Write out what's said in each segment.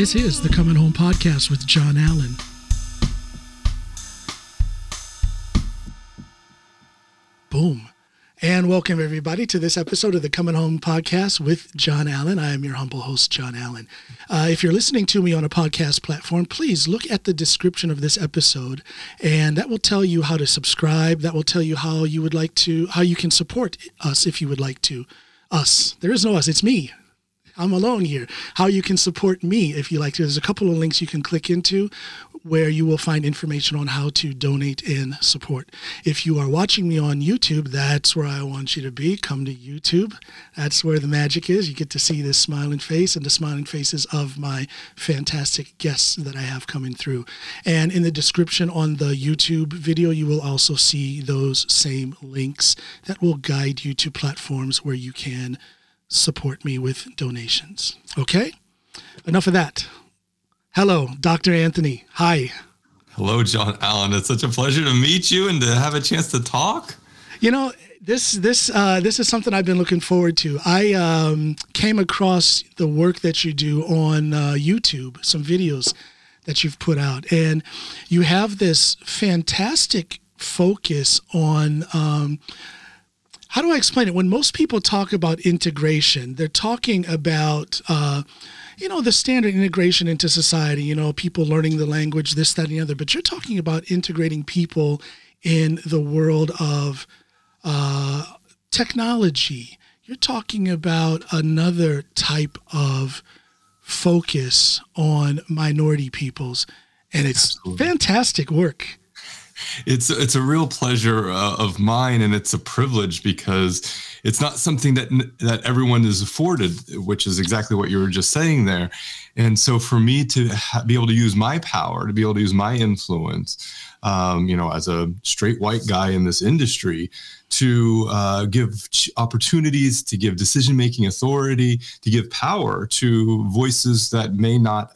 This is The Comin' Home Podcast with John Alan. Boom. And welcome, everybody, to this episode of The Comin' Home Podcast with John Alan. I am your humble host, John Alan. If you're listening to me on a podcast platform, please look at the description of this episode, and that will tell you how to subscribe. That will tell you how you would like to, how you can support us if you would like to. Us. There is no us. It's me. I'm alone here. How you can support me if you like to. There's a couple of links you can click into where you will find information on how to donate and support. If you are watching me on YouTube, that's where I want you to be. Come to YouTube. That's where the magic is. You get to see this smiling face and the smiling faces of my fantastic guests that I have coming through. And in the description on the YouTube video, you will also see those same links that will guide you to platforms where you can support me with donations. Okay? Enough of that. Hello, Dr. Anthony. Hi. Hello, John Alan. It's such a pleasure to meet you and to have a chance to talk. You know, this is something I've been looking forward to. I came across the work that you do on YouTube, some videos that you've put out, and you have this fantastic focus on how do I explain it? When most people talk about integration, they're talking about, the standard integration into society, people learning the language, this, that, and the other. But you're talking about integrating people in the world of technology. You're talking about another type of focus on minority peoples. And it's Absolutely. Fantastic work. It's a real pleasure of mine, and it's a privilege because it's not something that everyone is afforded, which is exactly what you were just saying there. And so for me to be able to use my power, to be able to use my influence, as a straight white guy in this industry, to give opportunities, to give decision-making authority, to give power to voices that may not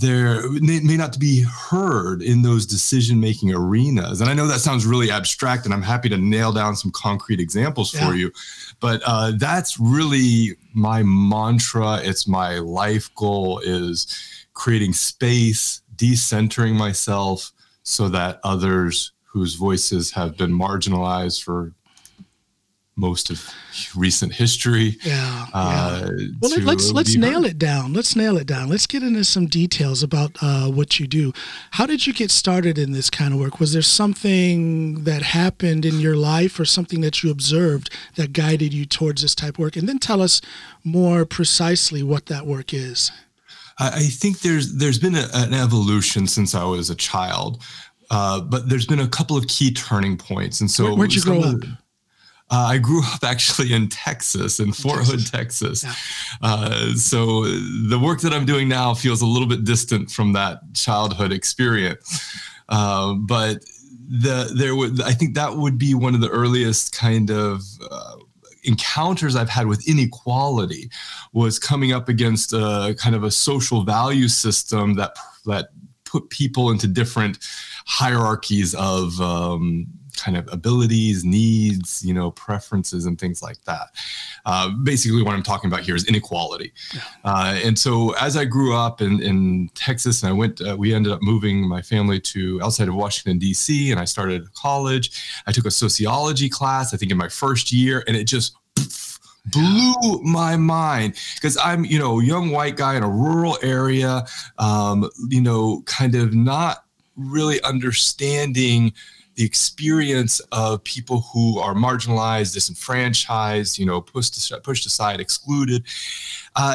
may not be heard in those decision-making arenas. And I know that sounds really abstract, and I'm happy to nail down some concrete examples for you, but that's really my mantra. It's my life goal, is creating space, decentering myself so that others whose voices have been marginalized for most of recent history. Well, let's nail it down. Let's get into some details about what you do. How did you get started in this kind of work? Was there something that happened in your life or something that you observed that guided you towards this type of work? And then tell us more precisely what that work is. I think there's been an evolution since I was a child, but there's been a couple of key turning points. And so where'd you grow up? I grew up actually in Texas, in Fort Hood, Texas. Yeah. So the work that I'm doing now feels a little bit distant from that childhood experience. But I think that would be one of the earliest kind of encounters I've had with inequality, was coming up against a kind of a social value system that put people into different hierarchies of kind of abilities, needs, preferences, and things like that. Basically, what I'm talking about here is inequality. Yeah. And so as I grew up in Texas, and we ended up moving my family to outside of Washington, D.C., and I started college. I took a sociology class, I think in my first year, and it just blew my mind, because I'm, young white guy in a rural area, kind of not really understanding the experience of people who are marginalized, disenfranchised, pushed aside, excluded,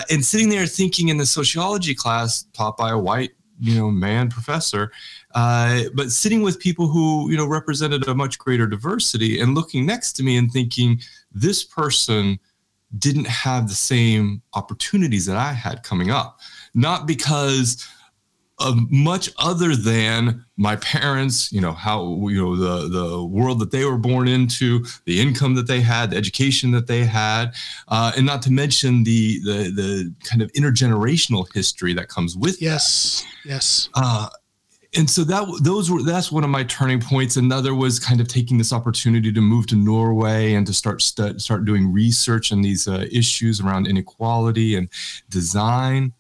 and sitting there thinking in the sociology class taught by a white, man professor, but sitting with people who, represented a much greater diversity, and looking next to me and thinking, this person didn't have the same opportunities that I had coming up, not because of much other than my parents, the world that they were born into, the income that they had, the education that they had, and not to mention the kind of intergenerational history that comes with that. Yes. And so that's one of my turning points. Another was kind of taking this opportunity to move to Norway and to start doing research on these issues around inequality and design.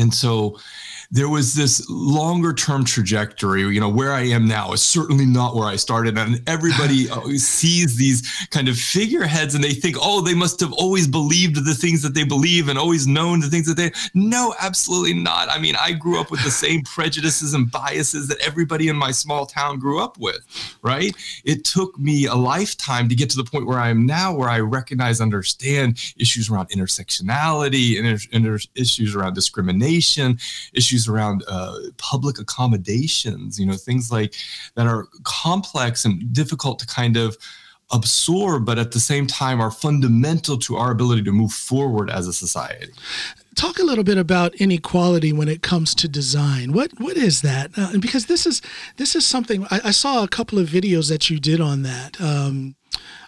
And so there was this longer term trajectory, you know, where I am now is certainly not where I started. And everybody sees these kind of figureheads and they think, oh, they must have always believed the things that they believe and always known the things that they, no, absolutely not. I mean, I grew up with the same prejudices and biases that everybody in my small town grew up with, right? It took me a lifetime to get to the point where I am now, where I recognize, understand issues around intersectionality, issues around discrimination, issues around public accommodations, you know, things like that are complex and difficult to kind of absorb, but at the same time are fundamental to our ability to move forward as a society. Talk a little bit about inequality when it comes to design. What is that? Because this is something I saw a couple of videos that you did on that.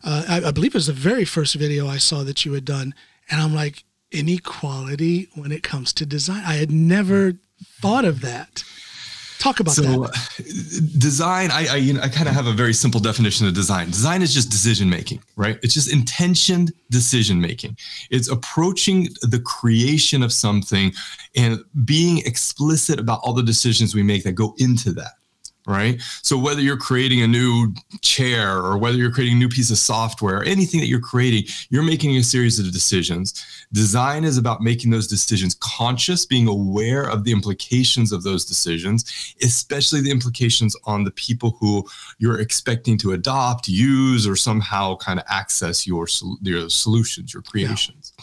I believe it was the very first video I saw that you had done, and I'm like, inequality when it comes to design. I had never thought of that. Talk about that. Design, I kind of have a very simple definition of design. Design is just decision-making, right? It's just intentioned decision-making. It's approaching the creation of something and being explicit about all the decisions we make that go into that. Right? So whether you're creating a new chair or whether you're creating a new piece of software, anything that you're creating, you're making a series of decisions. Design is about making those decisions conscious, being aware of the implications of those decisions, especially the implications on the people who you're expecting to adopt, use, or somehow kind of access your solutions, your creations.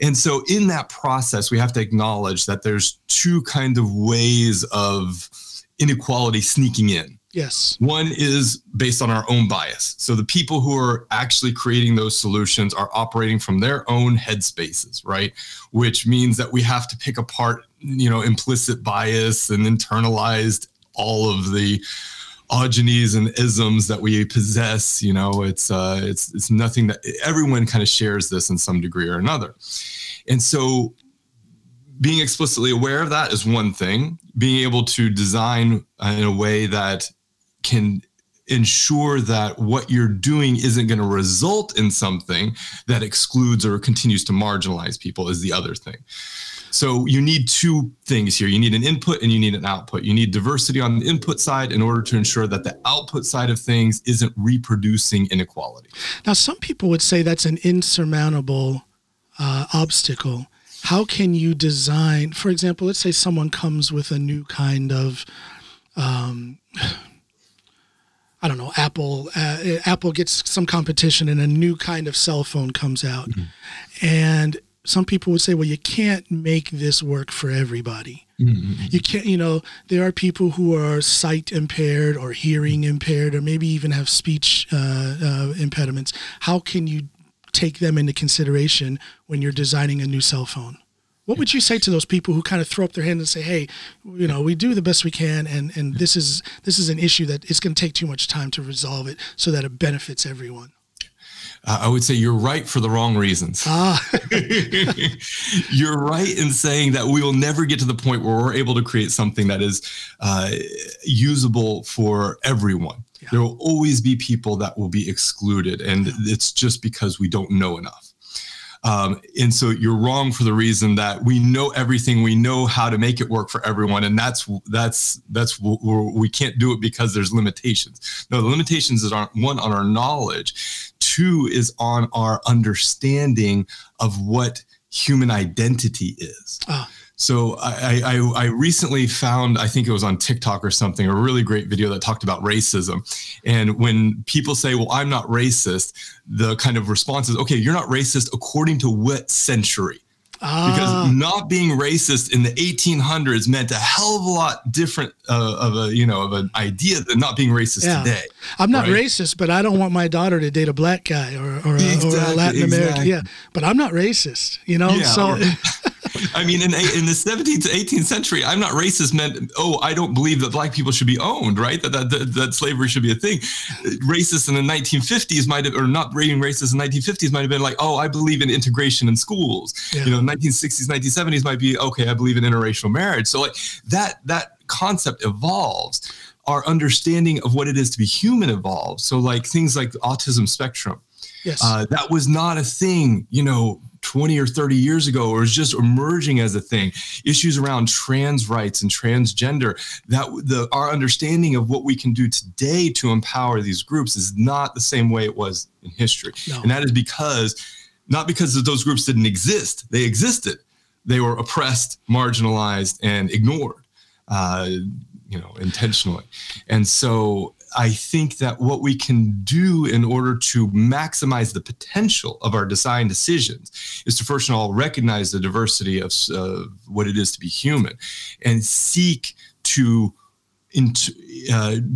Yeah. And so in that process, we have to acknowledge that there's two kind of ways of inequality sneaking in. Yes. One is based on our own bias. So the people who are actually creating those solutions are operating from their own headspaces, right? Which means that we have to pick apart, you know, implicit bias and internalized all of the ogenies and isms that we possess. You know, it's nothing that everyone kind of shares this in some degree or another. And so being explicitly aware of that is one thing. Being able to design in a way that can ensure that what you're doing isn't going to result in something that excludes or continues to marginalize people is the other thing. So you need two things here. You need an input and you need an output. You need diversity on the input side in order to ensure that the output side of things isn't reproducing inequality. Now, some people would say that's an insurmountable obstacle. How can you design, for example, let's say someone comes with a new kind of, Apple. Apple gets some competition and a new kind of cell phone comes out. Mm-hmm. And some people would say, well, you can't make this work for everybody. Mm-hmm. You can't, you know, there are people who are sight impaired or hearing impaired or maybe even have speech impediments. How can you take them into consideration when you're designing a new cell phone? What would you say to those people who kind of throw up their hand and say, hey, you know, we do the best we can, and this is an issue that it's going to take too much time to resolve it so that it benefits everyone? I would say you're right for the wrong reasons. You're right in saying that we will never get to the point where we're able to create something that is usable for everyone. Yeah. There will always be people that will be excluded, and it's just because we don't know enough. And so you're wrong for the reason that we know everything, we know how to make it work for everyone, and that's we can't do it because there's limitations. No, the limitations is one, on our knowledge. Two is on our understanding of what human identity is. So I recently found, I think it was on TikTok or something, a really great video that talked about racism. And when people say, well, I'm not racist, the kind of response is, okay, you're not racist according to what century? Because not being racist in the 1800s meant a hell of a lot different of an idea than not being racist today. I'm not racist, but I don't want my daughter to date a black guy or a Latin American. Yeah, but I'm not racist, you know. Yeah, so. Right. I mean, in the 17th to 18th century, I'm not racist meant, oh, I don't believe that black people should be owned, right? That slavery should be a thing. Racist in the 1950s might have, or not being racist in the 1950s might have been like, oh, I believe in integration in schools. Yeah. You know, 1960s, 1970s might be, okay, I believe in interracial marriage. So like that concept evolves. Our understanding of what it is to be human evolves. So like things like the autism spectrum. Yes. That was not a thing, you know, 20 or 30 years ago, or is just emerging as a thing. Issues around trans rights and transgender, that our understanding of what we can do today to empower these groups is not the same way it was in history. No. And that is not because those groups didn't exist. They existed. They were oppressed, marginalized, and ignored, intentionally. And so I think that what we can do in order to maximize the potential of our design decisions is to first of all recognize the diversity of what it is to be human and seek to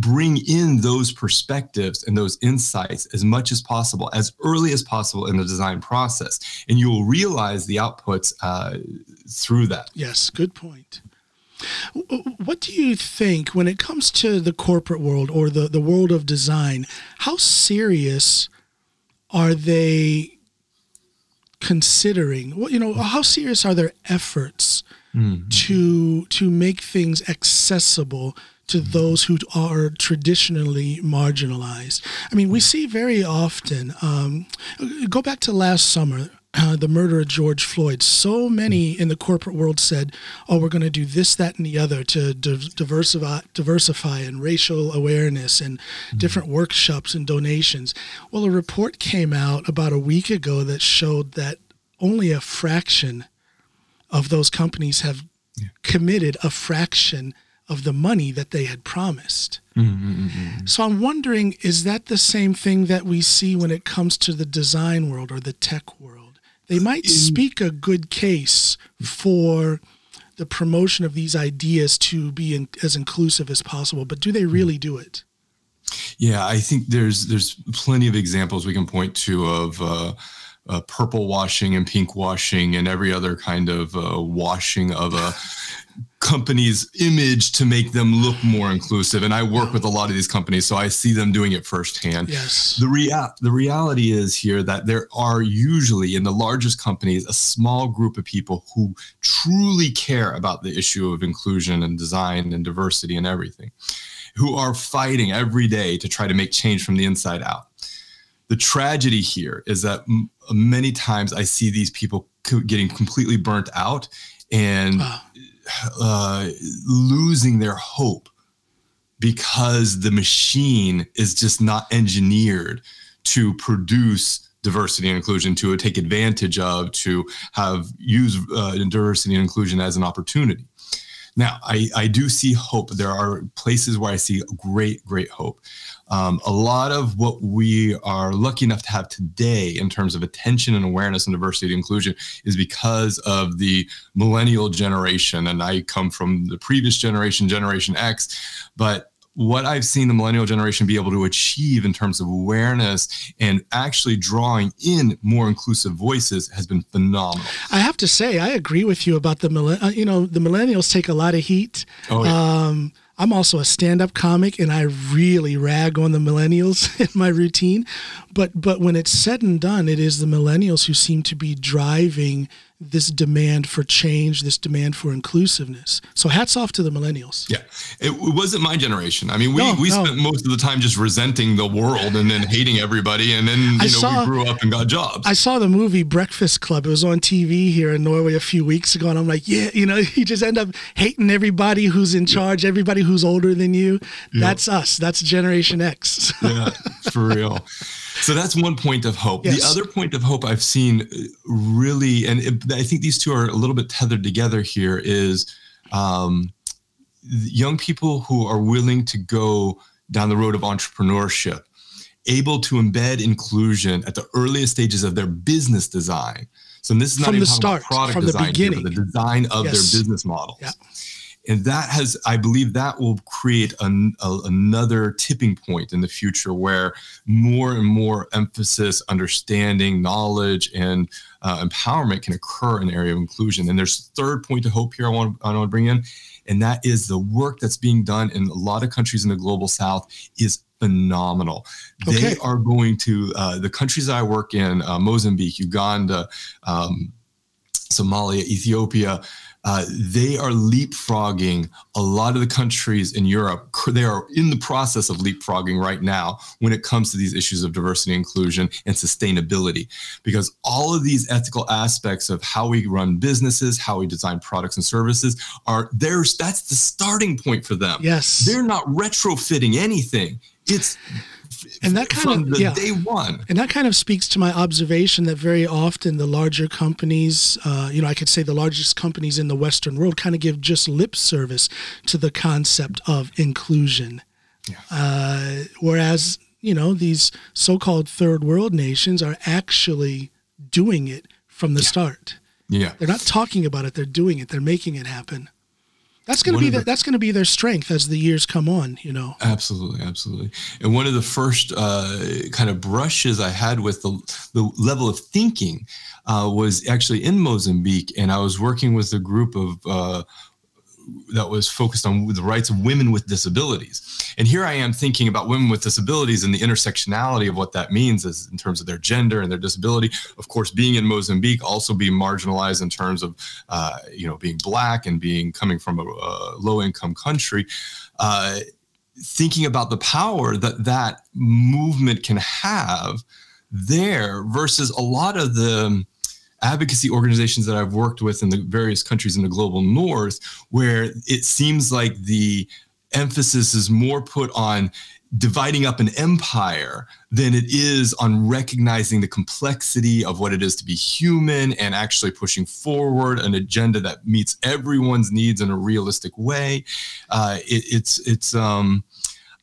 bring in those perspectives and those insights as much as possible, as early as possible in the design process. And you will realize the outputs through that. Yes, good point. What do you think when it comes to the corporate world or the world of design, how serious are they considering, how serious are their efforts to make things accessible to those who are traditionally marginalized? I mean, we see very often, go back to last summer, the murder of George Floyd. So many in the corporate world said, oh, we're going to do this, that, and the other to diversify and racial awareness and different workshops and donations. Well, a report came out about a week ago that showed that only a fraction of those companies have committed a fraction of the money that they had promised. So I'm wondering, is that the same thing that we see when it comes to the design world or the tech world? They might speak a good case for the promotion of these ideas to be as inclusive as possible, but do they really do it? Yeah, I think there's plenty of examples we can point to of purple washing and pink washing and every other kind of washing of a company's image to make them look more inclusive. And I work with a lot of these companies, so I see them doing it firsthand. Yes. The reality is here that there are usually in the largest companies, a small group of people who truly care about the issue of inclusion and design and diversity and everything, who are fighting every day to try to make change from the inside out. The tragedy here is that many times I see these people getting completely burnt out and losing their hope because the machine is just not engineered to produce diversity and inclusion, to take advantage of, to have used diversity and inclusion as an opportunity. Now, I do see hope. There are places where I see great, great hope. A lot of what we are lucky enough to have today in terms of attention and awareness and diversity and inclusion is because of the millennial generation. And I come from the previous generation, Generation X. But what I've seen the millennial generation be able to achieve in terms of awareness and actually drawing in more inclusive voices has been phenomenal. I have to say, I agree with you about the millennials take a lot of heat. Oh, yeah. I'm also a stand-up comic, and I really rag on the millennials in my routine. But when it's said and done, it is the millennials who seem to be driving this demand for change, this demand for inclusiveness. So hats off to the millennials. Yeah, it wasn't my generation. I mean, we spent most of the time just resenting the world and then hating everybody. And then we grew up and got jobs. I saw the movie Breakfast Club. It was on TV here in Norway a few weeks ago. And I'm like, you just end up hating everybody who's in charge, everybody who's older than you. Yeah. That's us. That's Generation X. Yeah, for real. So that's one point of hope. Yes. The other point of hope I've seen really, and I think these two are a little bit tethered together here, is young people who are willing to go down the road of entrepreneurship, able to embed inclusion at the earliest stages of their business design. So this is not even talking about product design here, but the design of their business models. Yeah. And that has, I believe that will create another tipping point in the future where more and more emphasis, understanding, knowledge, and empowerment can occur in the area of inclusion. And there's a third point of hope here I want to bring in, and that is the work that's being done in a lot of countries in the global South is phenomenal. Okay. They are going to, the countries that I work in, Mozambique, Uganda, Somalia, Ethiopia, They are leapfrogging a lot of the countries in Europe. They are in the process of leapfrogging right now when it comes to these issues of diversity, inclusion, and sustainability, because all of these ethical aspects of how we run businesses, how we design products and services, that's the starting point for them. Yes. They're not retrofitting anything. It's day one. And that kind of speaks to my observation that very often the larger companies, I could say the largest companies in the Western world kind of give just lip service to the concept of inclusion. Yeah. Whereas, these so-called third world nations are actually doing it from the start. Yeah. They're not talking about it. They're doing it. They're making it happen. That's going to be their strength as the years come on, Absolutely, absolutely. And one of the first kind of brushes I had with the level of thinking was actually in Mozambique, and I was working with a group of that was focused on the rights of women with disabilities. And here I am thinking about women with disabilities and the intersectionality of what that means is in terms of their gender and their disability. Of course, being in Mozambique, also being marginalized in terms of, being black and coming from a low income country, thinking about the power that movement can have there versus a lot of the advocacy organizations that I've worked with in the various countries in the global north, where it seems like the emphasis is more put on dividing up an empire than it is on recognizing the complexity of what it is to be human and actually pushing forward an agenda that meets everyone's needs in a realistic way.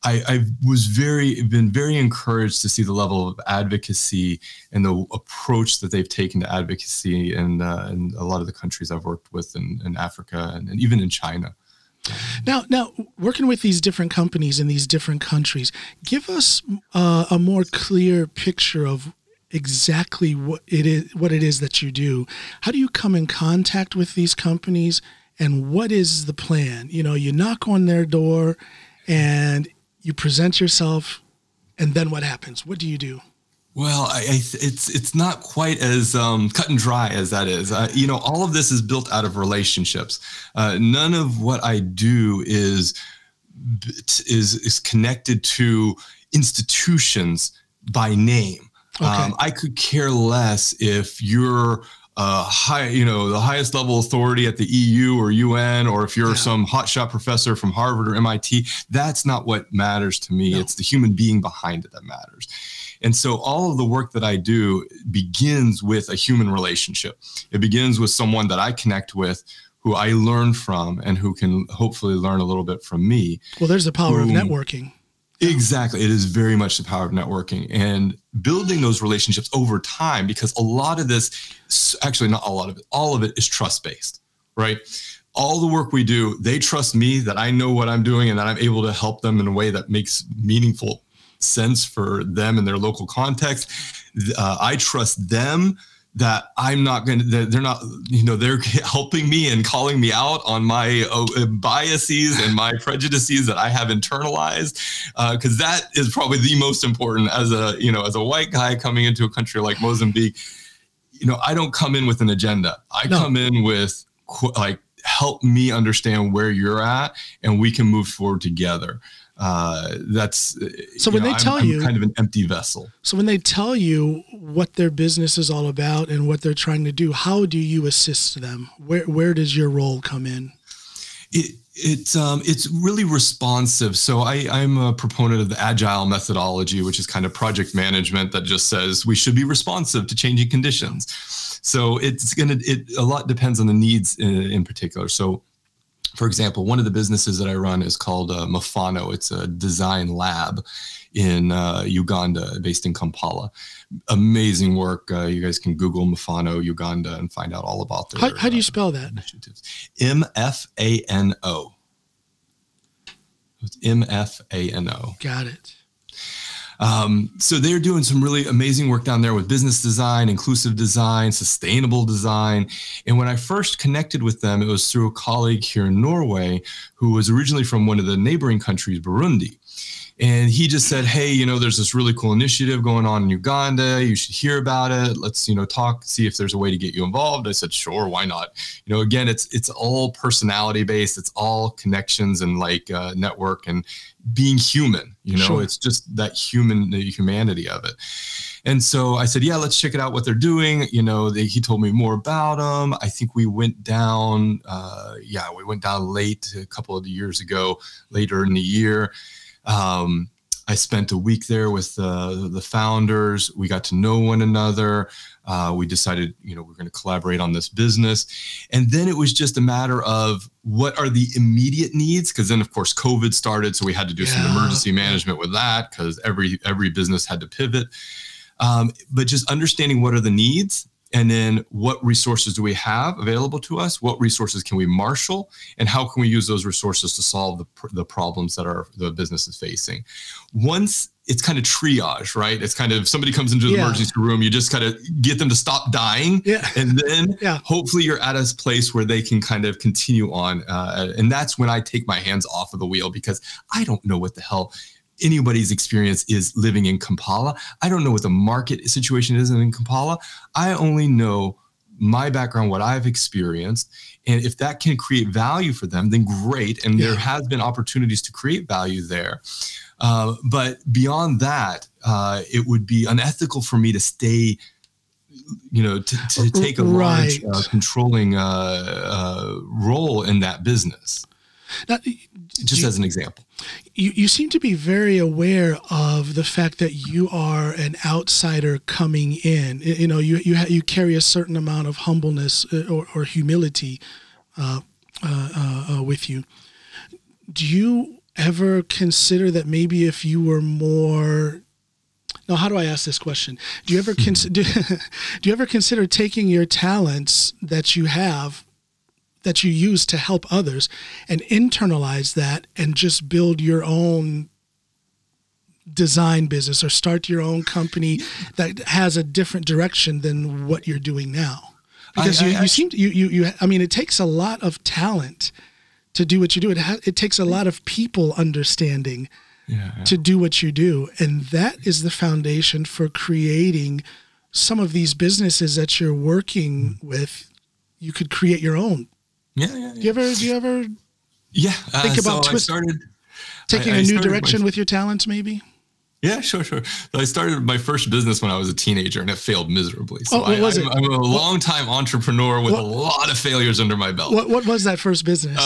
I've been very encouraged to see the level of advocacy and the approach that they've taken to advocacy in a lot of the countries I've worked with in Africa and even in China. Now, working with these different companies in these different countries, give us a more clear picture of exactly what it is that you do. How do you come in contact with these companies, and what is the plan? You knock on their door and you present yourself, and then what happens? What do you do? Well, it's not quite as cut and dry as that is. All of this is built out of relationships. None of what I do is connected to institutions by name. Okay. I could care less if you're the highest level authority at the EU or UN, or if you're some hotshot professor from Harvard or MIT. That's not what matters to me. No. It's the human being behind it that matters. And so all of the work that I do begins with a human relationship. It begins with someone that I connect with, who I learn from, and who can hopefully learn a little bit from me. Well, there's the power of networking. Exactly. It is very much the power of networking and building those relationships over time, because a lot of this, actually not a lot of it, all of it is trust-based, right? All the work we do, they trust me that I know what I'm doing and that I'm able to help them in a way that makes meaningful sense for them in their local context. I trust them that I'm not going to, they're not, they're helping me and calling me out on my biases and my prejudices that I have internalized. Cause that is probably the most important as a white guy coming into a country like Mozambique. I don't come in with an agenda. I come in with help me understand where you're at and we can move forward together. I'm kind of an empty vessel. So when they tell you what their business is all about and what they're trying to do, how do you assist them? Where does your role come in? It's really responsive. So I'm a proponent of the agile methodology, which is kind of project management that just says we should be responsive to changing conditions. So a lot depends on the needs in particular. So, for example, one of the businesses that I run is called Mfano. It's a design lab in Uganda, based in Kampala. Amazing work. You guys can Google Mfano Uganda and find out all about their How do you spell that? Initiatives. M-F-A-N-O. It's M-F-A-N-O. Got it. So they're doing some really amazing work down there with business design, inclusive design, sustainable design. And when I first connected with them, it was through a colleague here in Norway who was originally from one of the neighboring countries, Burundi. And he just said, hey, you know, there's this really cool initiative going on in Uganda. You should hear about it. Let's, you know, talk, see if there's a way to get you involved. I said, sure, why not? You know, again, it's all personality based. It's all connections and like network and being human, you know, sure. It's just that humanity of it. And so I said, yeah, let's check it out what they're doing. You know, he told me more about them. I think we went down. We went down late a couple of years ago, later in the year. I spent a week there with the founders. We got to know one another. We decided, you know, we're going to collaborate on this business. And then it was just a matter of what are the immediate needs? Because then, of course, COVID started. So we had to do some emergency management with that because every business had to pivot. But just understanding what are the needs and then what resources do we have available to us? What resources can we marshal and how can we use those resources to solve the problems that the business is facing? Once it's kind of triage, right? It's kind of somebody comes into the emergency room, you just kind of get them to stop dying. Yeah. And then hopefully you're at a place where they can kind of continue on. And that's when I take my hands off of the wheel because I don't know what the hell anybody's experience is living in Kampala. I don't know what the market situation is in Kampala. I only know my background, what I've experienced. And if that can create value for them, then great. And there has been opportunities to create value there. But beyond that, it would be unethical for me to stay, you know, to take a large controlling role in that business. Now, just as an example. You seem to be very aware of the fact that you are an outsider coming in. You know, you carry a certain amount of humbleness or humility with you. Do you ever consider that maybe if you were more... Now, how do I ask this question? Do you ever consider taking your talents that you have, that you use to help others, and internalize that and just build your own design business or start your own company that has a different direction than what you're doing now? Because it takes a lot of talent to do what you do. It takes a lot of people understanding to do what you do. And that is the foundation for creating some of these businesses that you're working with. You could create your own. Yeah. Do you ever think about taking a new direction with your talents maybe? Yeah, sure. So I started my first business when I was a teenager and it failed miserably. So I'm a long-time entrepreneur with a lot of failures under my belt. What was that first business?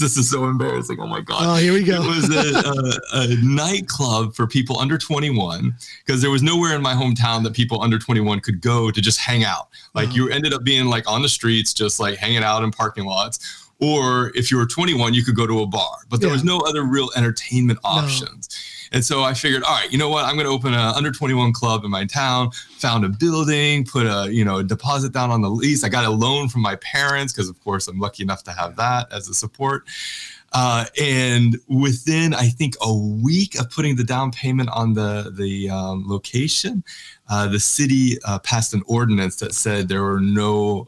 This is so embarrassing. Oh my God. Oh, here we go. It was a nightclub for people under 21 because there was nowhere in my hometown that people under 21 could go to just hang out. Like you ended up being like on the streets, just like hanging out in parking lots. Or if you were 21, you could go to a bar, but there was no other real entertainment options. No. And so I figured, all right, you know what? I'm going to open an under 21 club in my town, found a building, put a deposit down on the lease. I got a loan from my parents because, of course, I'm lucky enough to have that as a support. And within, I think, a week of putting the down payment on the location, the city passed an ordinance that said there were no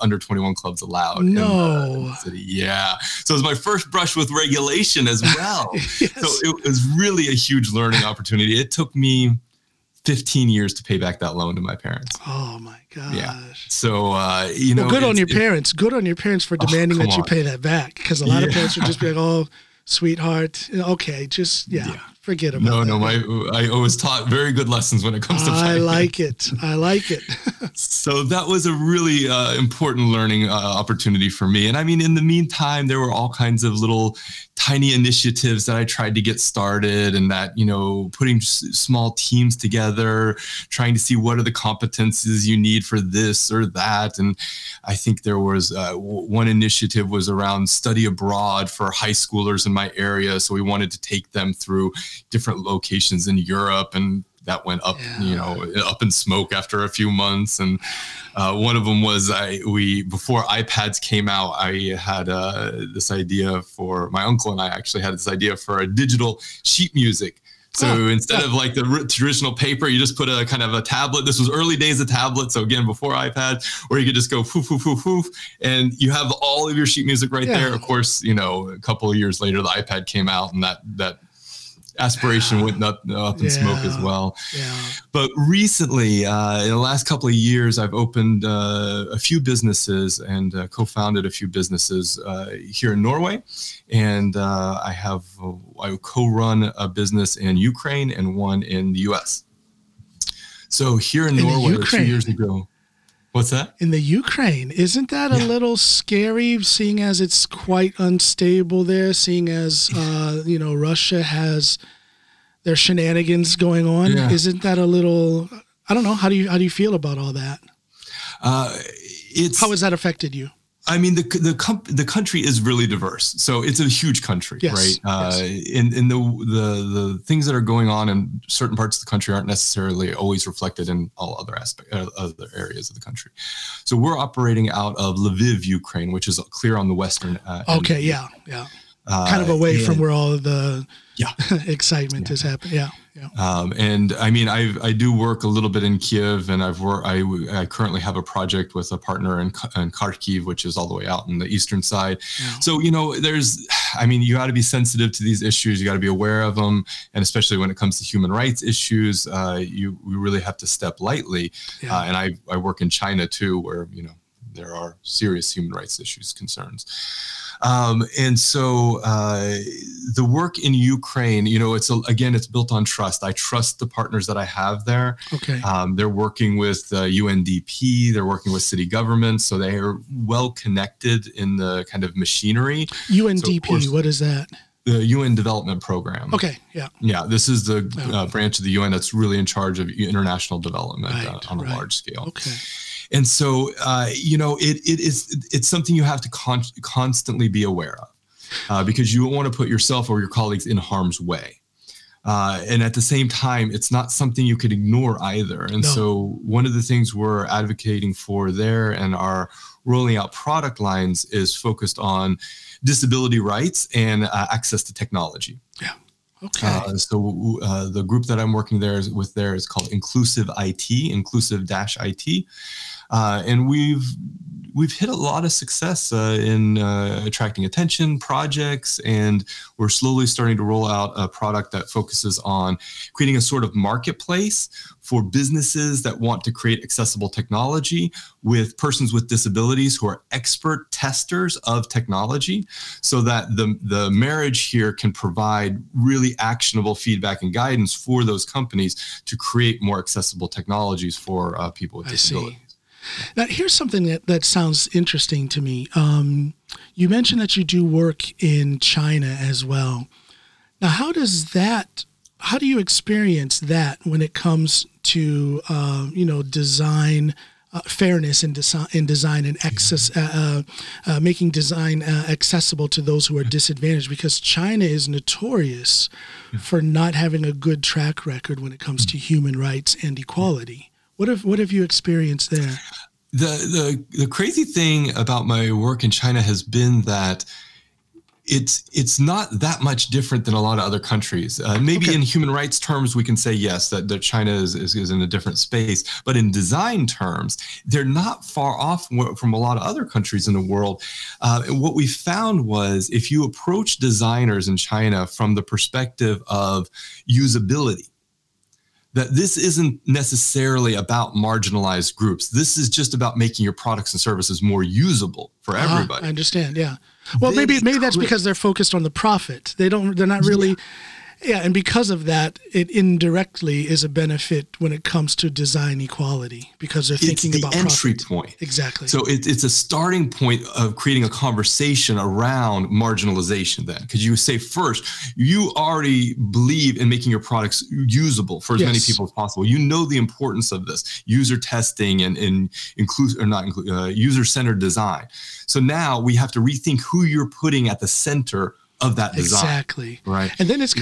under 21 clubs allowed in the city. Yeah. So it was my first brush with regulation as well. Yes. So it was really a huge learning opportunity. It took me 15 years to pay back that loan to my parents. Oh my gosh. Yeah. So, good on your parents for demanding that you pay that back. Cause a lot of parents would just be like, oh, sweetheart. Okay. Just, forget about it. I always taught very good lessons when it comes to finance. I like it. So that was a really important learning opportunity for me. And I mean, in the meantime, there were all kinds of little tiny initiatives that I tried to get started, and that, you know, putting small teams together, trying to see what are the competencies you need for this or that. And I think there was one initiative was around study abroad for high schoolers in my area. So we wanted to take them through different locations in Europe, and that went up, up in smoke after a few months. And one of them was before iPads came out, I had this idea for my uncle and I actually had this idea for a digital sheet music. So instead of like the traditional paper, you just put a kind of a tablet. This was early days of tablets. So again, before iPad, or you could just go poof, poof, poof, poof. And you have all of your sheet music right there. Of course, you know, a couple of years later, the iPad came out and that aspiration with up in smoke as well. Yeah. But recently, in the last couple of years, I've opened a few businesses and co-founded a few businesses here in Norway. And I co-run a business in Ukraine and one in the U.S. So here in Norway, 2 years ago. What's that? In the Ukraine. Isn't that a little scary, seeing as it's quite unstable there, seeing as, Russia has their shenanigans going on? Yeah. Isn't that a little, I don't know, how do you feel about all that? How has that affected you? I mean, the country is really diverse, so it's a huge country, right? And the things that are going on in certain parts of the country aren't necessarily always reflected in all other other areas of the country. So we're operating out of Lviv, Ukraine, which is clear on the western. Kind of away from where all of the excitement is happening. Yeah. Yeah. And I mean, I do work a little bit in Kyiv, and I currently have a project with a partner in Kharkiv, which is all the way out in the eastern side. Yeah. So, you got to be sensitive to these issues. You got to be aware of them. And especially when it comes to human rights issues, we really have to step lightly. Yeah. And I work in China too, where, there are serious human rights issues, concerns. And so the work in Ukraine, it's built on trust. I trust the partners that I have there. Okay. They're working with UNDP. They're working with city governments. So they are well connected in the kind of machinery. UNDP, so what is that? The UN Development Program. Okay, yeah. Yeah, this is the branch of the UN that's really in charge of international development on a large scale. Okay. And so, it's something you have to constantly be aware of because you don't want to put yourself or your colleagues in harm's way. And at the same time, it's not something you could ignore either. And so one of the things we're advocating for there and our rolling out product lines is focused on disability rights and access to technology. Yeah. Okay. So the group that I'm working with is called Inclusive IT, Inclusive-IT. And we've hit a lot of success in attracting attention, projects, and we're slowly starting to roll out a product that focuses on creating a sort of marketplace for businesses that want to create accessible technology with persons with disabilities who are expert testers of technology, so that the marriage here can provide really actionable feedback and guidance for those companies to create more accessible technologies for people with disabilities. I see. Now, here's something that sounds interesting to me. You mentioned that you do work in China as well. Now, how do you experience that when it comes to, design fairness in design and access, making design accessible to those who are disadvantaged? Because China is notorious for not having a good track record when it comes to human rights and equality. What have you experienced there? The crazy thing about my work in China has been that it's not that much different than a lot of other countries. In human rights terms, we can say yes, that China is in a different space. But in design terms, they're not far off from a lot of other countries in the world. And what we found was if you approach designers in China from the perspective of usability, that this isn't necessarily about marginalized groups. This is just about making your products and services more usable for everybody. I understand, yeah. Well, maybe that's because they're focused on the profit. They're not really, and because of that, it indirectly is a benefit when it comes to design equality because they're thinking about profit. It's the entry point. Exactly. So it's a starting point of creating a conversation around marginalization then, because you say first, you already believe in making your products usable for as many people as possible. You know the importance of this, user testing and user-centered design. So now we have to rethink who you're putting at the center of that design. Exactly. Right. And then it's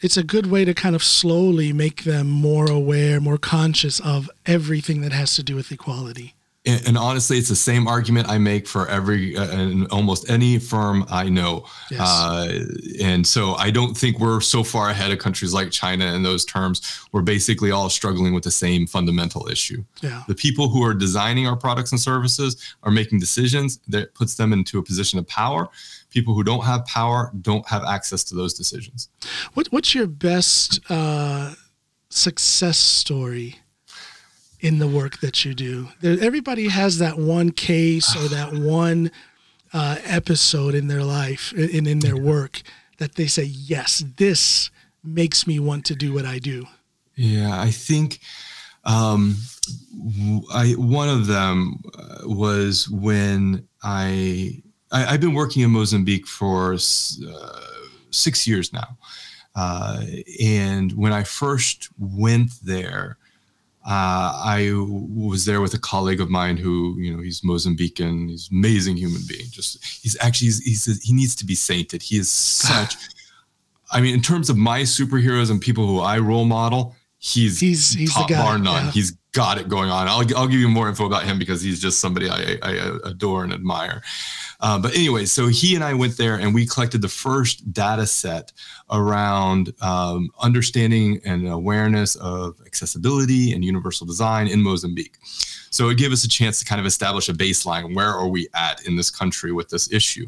it's a good way to kind of slowly make them more aware, more conscious of everything that has to do with equality. And honestly, it's the same argument I make for every and almost any firm I know. Yes. And so I don't think we're so far ahead of countries like China in those terms. We're basically all struggling with the same fundamental issue. Yeah. The people who are designing our products and services are making decisions that puts them into a position of power. People who don't have power don't have access to those decisions. What's your best success story in the work that you do? Everybody has that one case or that one episode in their life and in their work that they say, yes, this makes me want to do what I do. Yeah, I think one of them was when I've been working in Mozambique for 6 years now. And when I first went there, I was there with a colleague of mine who, you know, he's Mozambican, he's an amazing human being. He needs to be sainted. He is such, I mean, in terms of my superheroes and people who I role model, he's top bar none. Yeah. He's got it going on. I'll give you more info about him because he's just somebody I adore and admire. But anyway, so he and I went there and we collected the first data set around understanding and awareness of accessibility and universal design in Mozambique. So it gave us a chance to kind of establish a baseline. Where are we at in this country with this issue?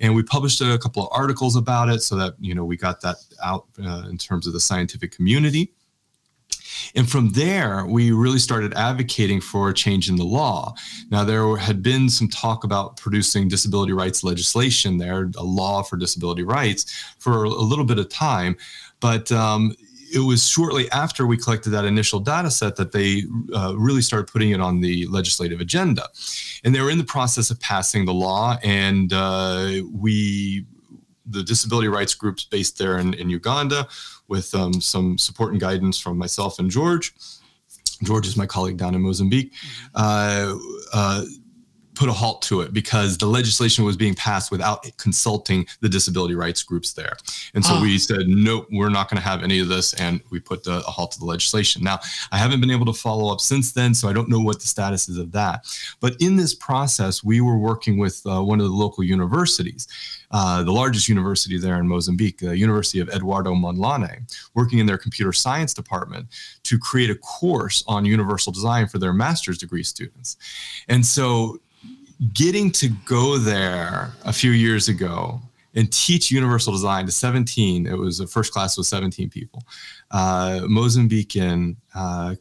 And we published a couple of articles about it so that, you know, we got that out in terms of the scientific community. And from there, we really started advocating for a change in the law. Now, there had been some talk about producing disability rights legislation there, a law for disability rights, for a little bit of time. But it was shortly after we collected that initial data set that they really started putting it on the legislative agenda. And they were in the process of passing the law, and the disability rights groups based there in Uganda with some support and guidance from myself and George. George is my colleague down in Mozambique, put a halt to it because the legislation was being passed without consulting the disability rights groups there. And so we said, nope, we're not going to have any of this. And we put a halt to the legislation. Now, I haven't been able to follow up since then, so I don't know what the status is of that. But in this process, we were working with one of the local universities, the largest university there in Mozambique, the University of Eduardo Mondlane, working in their computer science department to create a course on universal design for their master's degree students. And so getting to go there a few years ago and teach universal design to 17, it was the first class was 17 people, Mozambican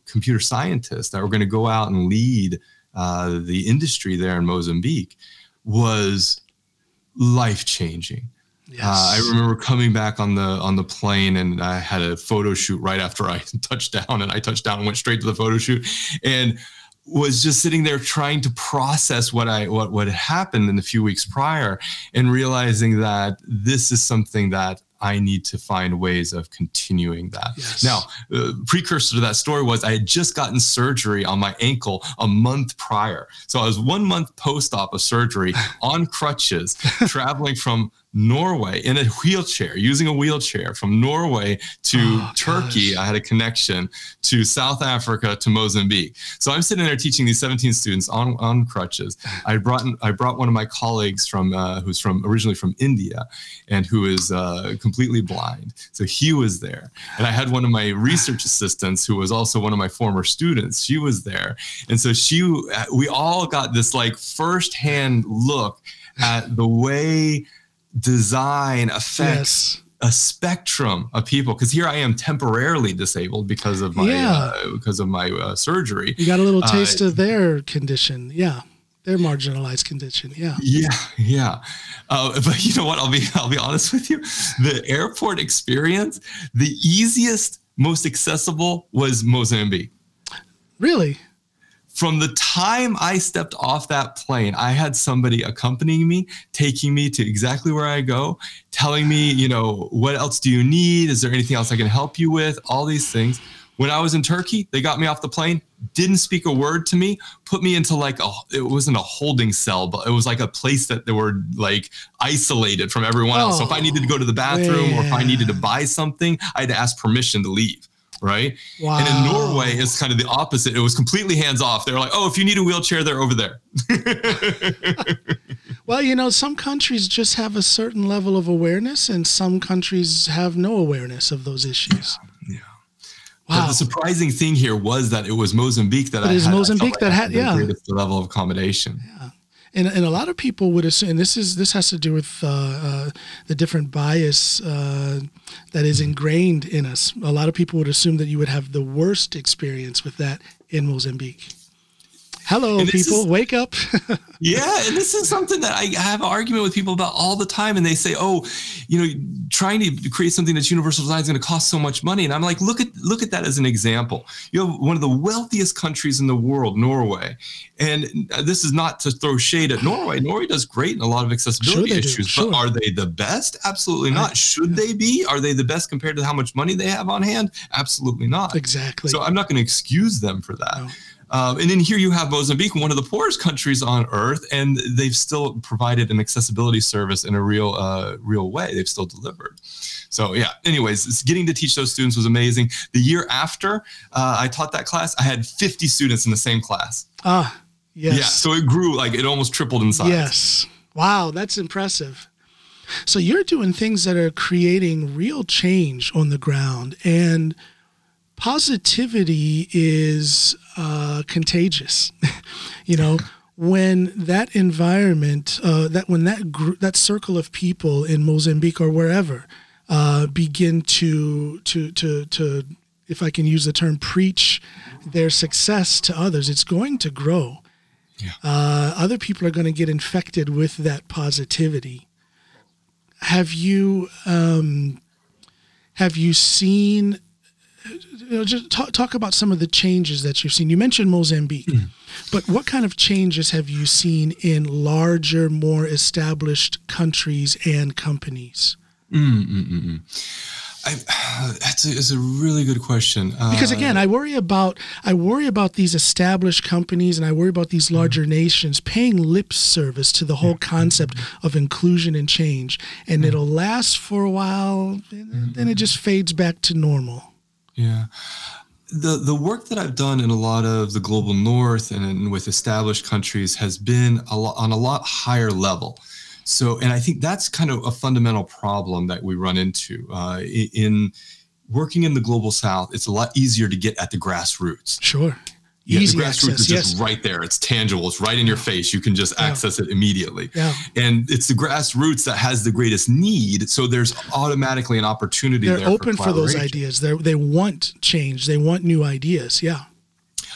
computer scientists that were going to go out and lead the industry there in Mozambique was life-changing. Yes. I remember coming back on the plane and I had a photo shoot right after I touched down, and I touched down and went straight to the photo shoot and was just sitting there trying to process what had happened in the few weeks prior and realizing that this is something that I need to find ways of continuing that. Yes. Now, precursor to that story was I had just gotten surgery on my ankle a month prior. So I was 1 month post-op of surgery on crutches, traveling from Norway in a wheelchair, using a wheelchair from Norway to Turkey. Gosh. I had a connection to South Africa, to Mozambique. So I'm sitting there teaching these 17 students on crutches. I brought one of my colleagues from who's from originally from India and who is completely blind. So he was there. And I had one of my research assistants who was also one of my former students. She was there. And so we all got this like firsthand look at the way design affects a spectrum of people, because here I am temporarily disabled because of my surgery. You got a little taste of their condition, their marginalized condition, yeah. But you know what? I'll be honest with you. The airport experience, the easiest, most accessible was Mozambique. Really? From the time I stepped off that plane, I had somebody accompanying me, taking me to exactly where I go, telling me, you know, what else do you need? Is there anything else I can help you with? All these things. When I was in Turkey, they got me off the plane, didn't speak a word to me, put me into it wasn't a holding cell, but it was like a place that they were like isolated from everyone else. So if I needed to go to the bathroom or if I needed to buy something, I had to ask permission to leave. right? Wow. And in Norway, it's kind of the opposite. It was completely hands-off. They were like, oh, if you need a wheelchair, they're over there. Well, you know, some countries just have a certain level of awareness, and some countries have no awareness of those issues. Yeah. Wow. But the surprising thing here was that it was Mozambique that had the greatest level of accommodation. Yeah. And a lot of people would assume, and this has to do with the different bias that is ingrained in us. A lot of people would assume that you would have the worst experience with that in Mozambique. Hello, people, wake up. Yeah, and this is something that I have an argument with people about all the time. And they say, oh, you know, trying to create something that's universal design is going to cost so much money. And I'm like, look at that as an example. You have one of the wealthiest countries in the world, Norway. And this is not to throw shade at Norway. Norway does great in a lot of accessibility issues. Sure. But are they the best? Absolutely not. Should they be? Are they the best compared to how much money they have on hand? Absolutely not. Exactly. So I'm not going to excuse them for that. No. And then here you have Mozambique, one of the poorest countries on earth, and they've still provided an accessibility service in a real way. They've still delivered. So yeah, anyways, getting to teach those students was amazing. The year after I taught that class, I had 50 students in the same class. Ah, yes. Yeah, so it grew, like it almost tripled in size. Yes. Wow, that's impressive. So you're doing things that are creating real change on the ground, and positivity is contagious. You know, when that environment, that circle of people in Mozambique or wherever begin to, if I can use the term, preach their success to others, it's going to grow. Yeah. Other people are going to get infected with that positivity. Have you seen? You know, just talk about some of the changes that you've seen. You mentioned Mozambique, but what kind of changes have you seen in larger, more established countries and companies? That's a really good question. Because again, I worry about these established companies, and I worry about these larger nations paying lip service to the whole concept of inclusion and change, and it'll last for a while, and then it just fades back to normal. Yeah. The work that I've done in a lot of the global north and with established countries has been on a lot higher level. So, and I think that's kind of a fundamental problem that we run into in working in the global south. It's a lot easier to get at the grassroots. Sure. Yeah, easy the grassroots access, is just right there. It's tangible. It's right in your face. You can just access it immediately. Yeah. And it's the grassroots that has the greatest need. So there's automatically an opportunity there. They're open for those ideas. They want change. They want new ideas. Yeah.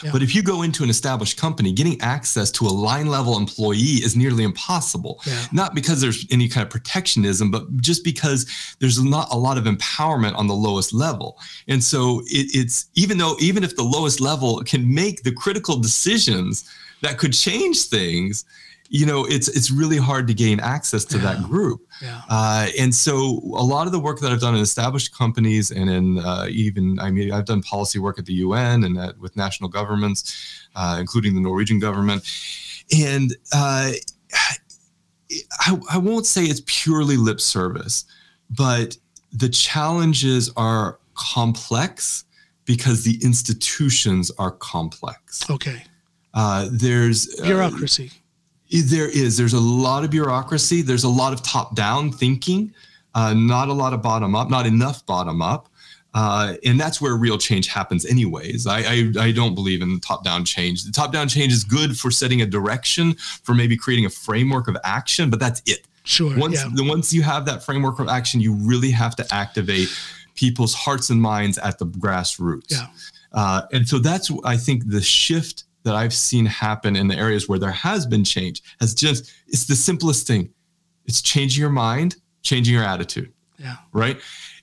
Yeah. But if you go into an established company, getting access to a line-level employee is nearly impossible. Yeah. Not because there's any kind of protectionism, but just because there's not a lot of empowerment on the lowest level. And so it's even if the lowest level can make the critical decisions that could change things, you know, it's really hard to gain access to that group. Yeah. And so a lot of the work that I've done in established companies and in I've done policy work at the UN and with national governments, including the Norwegian government. And I won't say it's purely lip service, but the challenges are complex because the institutions are complex. Okay. There's bureaucracy. There's a lot of bureaucracy. There's a lot of top-down thinking, not a lot of bottom-up, not enough bottom-up. And that's where real change happens anyways. I don't believe in top-down change. The top-down change is good for setting a direction, for maybe creating a framework of action, but that's it. Sure. Once you have that framework of action, you really have to activate people's hearts and minds at the grassroots. Yeah. And so that's, I think, the shift that I've seen happen in the areas where there has been change it's the simplest thing. It's changing your mind, changing your attitude. Yeah. Right.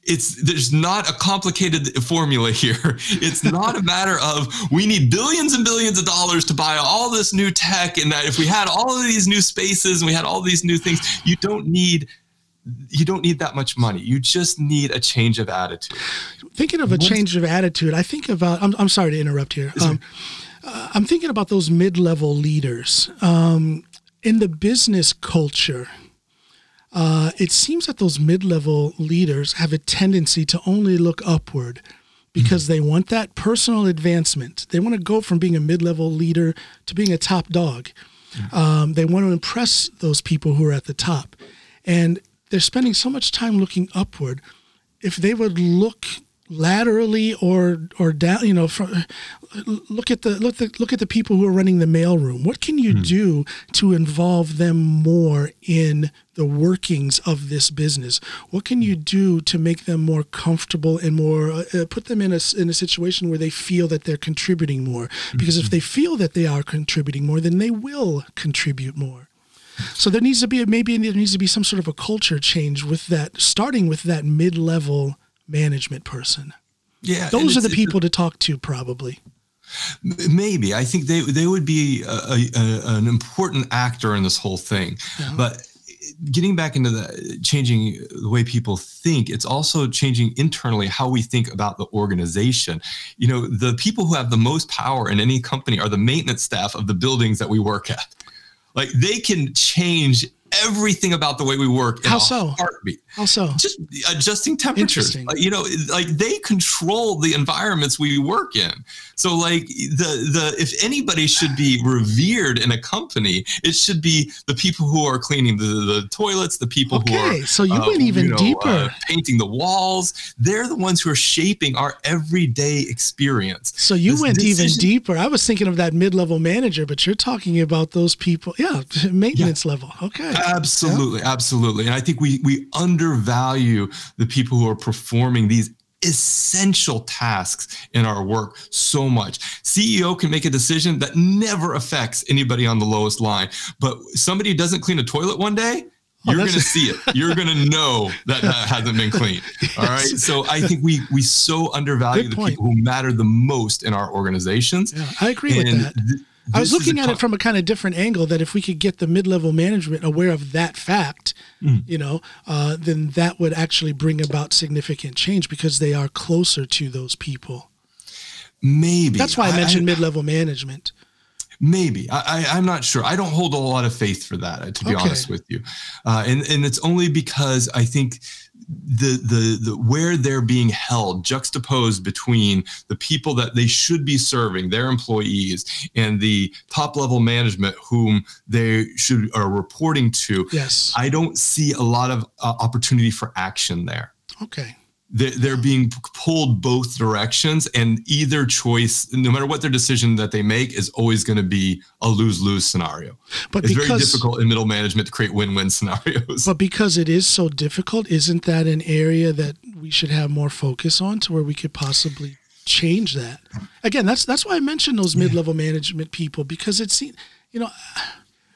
There's not a complicated formula here. It's not a matter of we need billions and billions of dollars to buy all this new tech. And that if we had all of these new spaces and we had all these new things, you don't need that much money. You just need a change of attitude. Thinking of change of attitude, I think about, I'm sorry to interrupt here. I'm thinking about those mid-level leaders. In the business culture, it seems that those mid-level leaders have a tendency to only look upward because they want that personal advancement. They want to go from being a mid-level leader to being a top dog. They want to impress those people who are at the top. And they're spending so much time looking upward. If they would look laterally or down, you know, from, look at the people who are running the mailroom. What can you do to involve them more in the workings of this business? What can you do to make them more comfortable and more put them in a situation where they feel that they're contributing more? Because if they feel that they are contributing more, then they will contribute more. So there needs to be some sort of a culture change with that, starting with that mid-level management person. Yeah, those are the people to talk to, probably. Maybe. I think they would be an important actor in this whole thing. Yeah. But getting back into changing the way people think, it's also changing internally how we think about the organization. You know, the people who have the most power in any company are the maintenance staff of the buildings that we work at. Like, they can change everything about the way we work in a heartbeat. How so? Just adjusting temperatures. Like, you know, like, they control the environments we work in. So, like, the if anybody should be revered in a company, it should be the people who are cleaning the toilets, the people who are so you went even deeper. Painting the walls. They're the ones who are shaping our everyday experience. So you went even deeper. I was thinking of that mid-level manager, but you're talking about those people. Yeah, maintenance level. Okay. Absolutely. Yeah. Absolutely. And I think we undervalue the people who are performing these essential tasks in our work so much. CEO can make a decision that never affects anybody on the lowest line, but somebody who doesn't clean a toilet one day, you're going to see it. You're going to know that hasn't been cleaned. Yes. All right. So I think we so undervalue the people who matter the most in our organizations. Yeah, I agree with that. I was looking at it from a kind of different angle, that if we could get the mid-level management aware of that fact, you know, then that would actually bring about significant change, because they are closer to those people. Maybe. That's why I mentioned mid-level management. Maybe. I'm not sure. I don't hold a lot of faith for that, to be honest with you. And it's only because I think the where they're being held, juxtaposed between the people that they should be serving, their employees, and the top level management whom they are reporting to. Yes. I don't see a lot of opportunity for action there. Okay. They're being pulled both directions, and either choice, no matter what their decision that they make, is always going to be a lose-lose scenario. But it's very difficult in middle management to create win-win scenarios. But because it is so difficult, isn't that an area that we should have more focus on, to where we could possibly change that? Again, that's why I mentioned those mid-level management people, because it's, you know,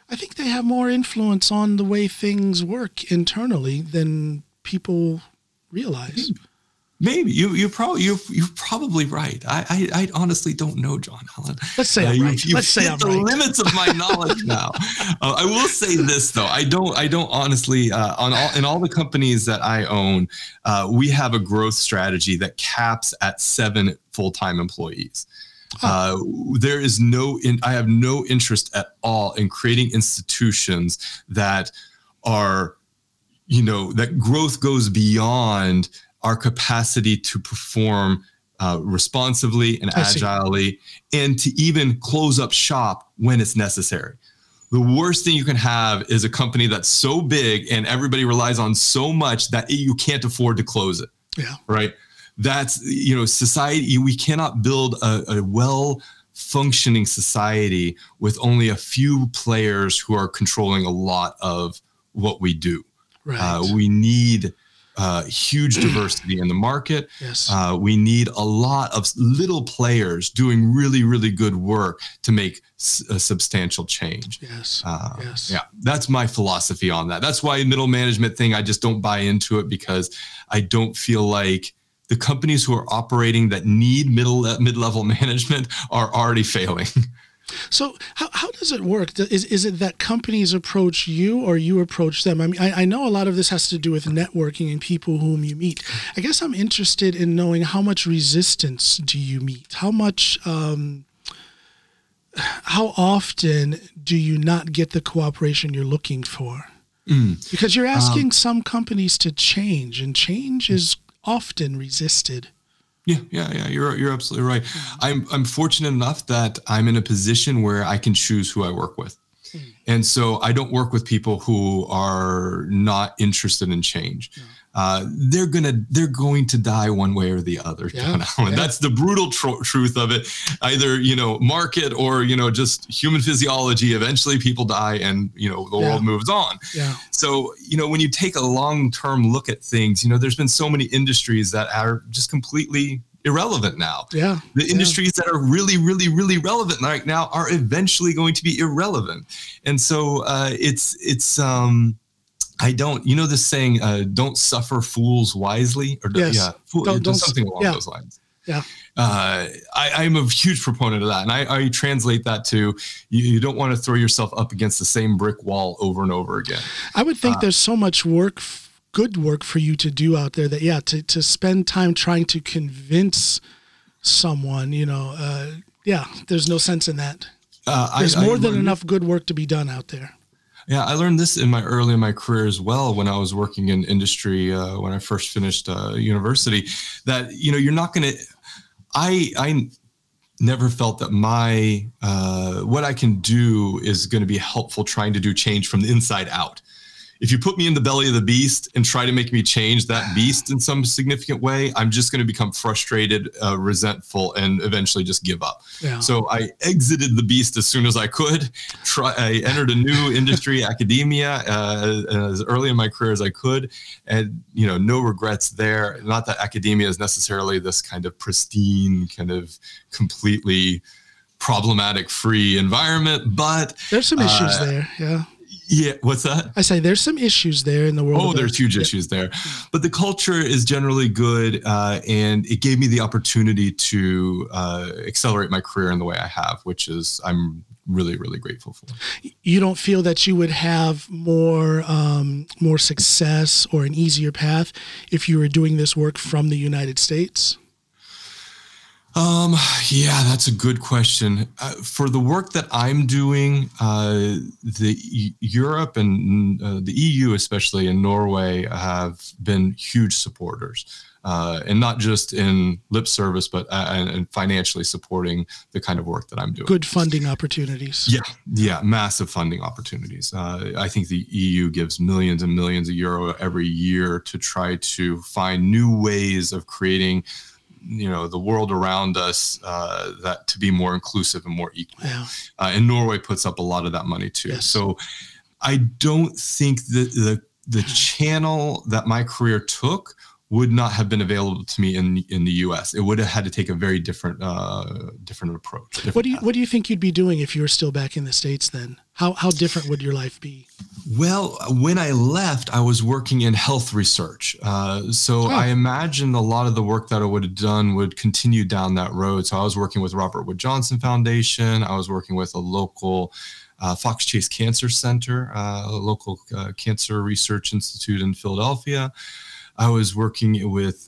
I think they have more influence on the way things work internally than people realize. Maybe you're probably right. I honestly don't know, John Alan. Let's say I'm right. Let's say I'm right. The limits of my knowledge now. I will say this though. I don't honestly. In all the companies that I own, we have a growth strategy that caps at 7 full-time employees. I have no interest at all in creating institutions that are, you know, that growth goes beyond our capacity to perform responsively and agilely, and to even close up shop when it's necessary. The worst thing you can have is a company that's so big and everybody relies on so much that you can't afford to close it. Yeah. Right. That's, you know, society. We cannot build a well functioning society with only a few players who are controlling a lot of what we do. Right. We need huge diversity in the market. Yes. We need a lot of little players doing really, really good work to make a substantial change. Yes. Yeah, that's my philosophy on that. That's why middle management thing, I just don't buy into it, because I don't feel like the companies who are operating that need mid-level management are already failing. So how does it work? Is it that companies approach you or you approach them? I mean, I know a lot of this has to do with networking and people whom you meet. I guess I'm interested in knowing, how much resistance do you meet? How much, how often do you not get the cooperation you're looking for? Because you're asking some companies to change, and change is often resisted. Yeah. You're absolutely right. I'm fortunate enough that I'm in a position where I can choose who I work with. And so I don't work with people who are not interested in change. No. They're going to die one way or the other. Yeah. Yeah. That's the brutal truth of it. Either, market or, just human physiology. Eventually people die and, the world moves on. Yeah. So, when you take a long-term look at things, there's been so many industries that are just completely irrelevant now. Yeah. The industries that are really, really, really relevant right now are eventually going to be irrelevant. And so the saying, don't suffer fools wisely, or something along those lines. Yeah. I'm a huge proponent of that. And I translate that to you don't want to throw yourself up against the same brick wall over and over again. I would think there's so much good work for you to do out there that, to spend time trying to convince someone, there's no sense in that. There's more than enough good work to be done out there. Yeah, I learned this early in my career as well when I was working in industry, when I first finished university, that, you're not going to, I never felt that my, what I can do is going to be helpful trying to do change from the inside out. If you put me in the belly of the beast and try to make me change that beast in some significant way, I'm just going to become frustrated, resentful, and eventually just give up. Yeah. So I exited the beast as soon as I could. I entered a new industry, academia, as early in my career as I could. And, no regrets there. Not that academia is necessarily this kind of pristine, kind of completely problematic free environment, but there's some issues there. Yeah. Yeah, what's that? I say there's some issues there in the world. Oh, there's huge issues there. But the culture is generally good, and it gave me the opportunity to accelerate my career in the way I have, which is I'm really, really grateful for. You don't feel that you would have more success or an easier path if you were doing this work from the United States? Yeah, that's a good question. For the work that I'm doing, Europe and the EU, especially, and Norway have been huge supporters, and not just in lip service, but and financially supporting the kind of work that I'm doing. Good funding opportunities. Yeah, massive funding opportunities. I think the EU gives millions and millions of euro every year to try to find new ways of creating the world around us, that to be more inclusive and more equal. Yeah. And Norway puts up a lot of that money too. Yes. So I don't think that the channel that my career took would not have been available to me in the US. It would have had to take a very different approach. What do you think you'd be doing if you were still back in the States then? How different would your life be? Well, when I left, I was working in health research. I imagine a lot of the work that I would have done would continue down that road. So I was working with Robert Wood Johnson Foundation. I was working with a local Fox Chase Cancer Center, a local cancer research institute in Philadelphia. I was working with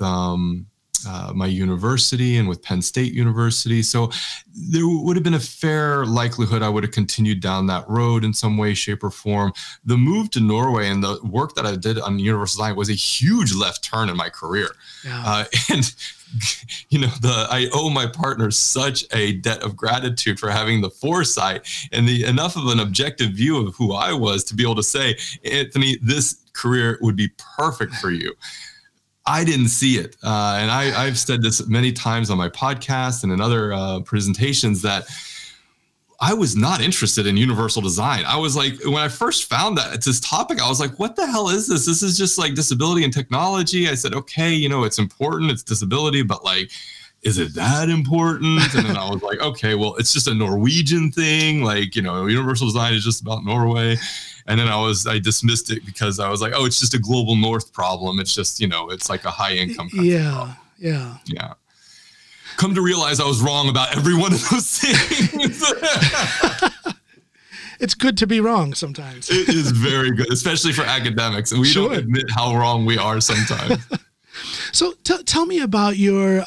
my university and with Penn State University. So there would have been a fair likelihood I would have continued down that road in some way, shape, or form. The move to Norway and the work that I did on Universal Design was a huge left turn in my career. Yeah. I owe my partner such a debt of gratitude for having the foresight and enough of an objective view of who I was to be able to say, Anthony, this career would be perfect for you. I didn't see it. And I've said this many times on my podcast and in other presentations that I was not interested in universal design. I was like, when I first found that it's this topic, I was like, what the hell is this? This is just like disability and technology. I said, okay, it's important, it's disability, but like, is it that important? And then I was like, okay, well, it's just a Norwegian thing. Like, universal design is just about Norway. And then I dismissed it because I was like, oh, it's just a global north problem. It's just, it's like a high income country problem. Yeah. Come to realize I was wrong about every one of those things. It's good to be wrong sometimes. It is very good, especially for academics. And we don't admit how wrong we are sometimes. So tell me about your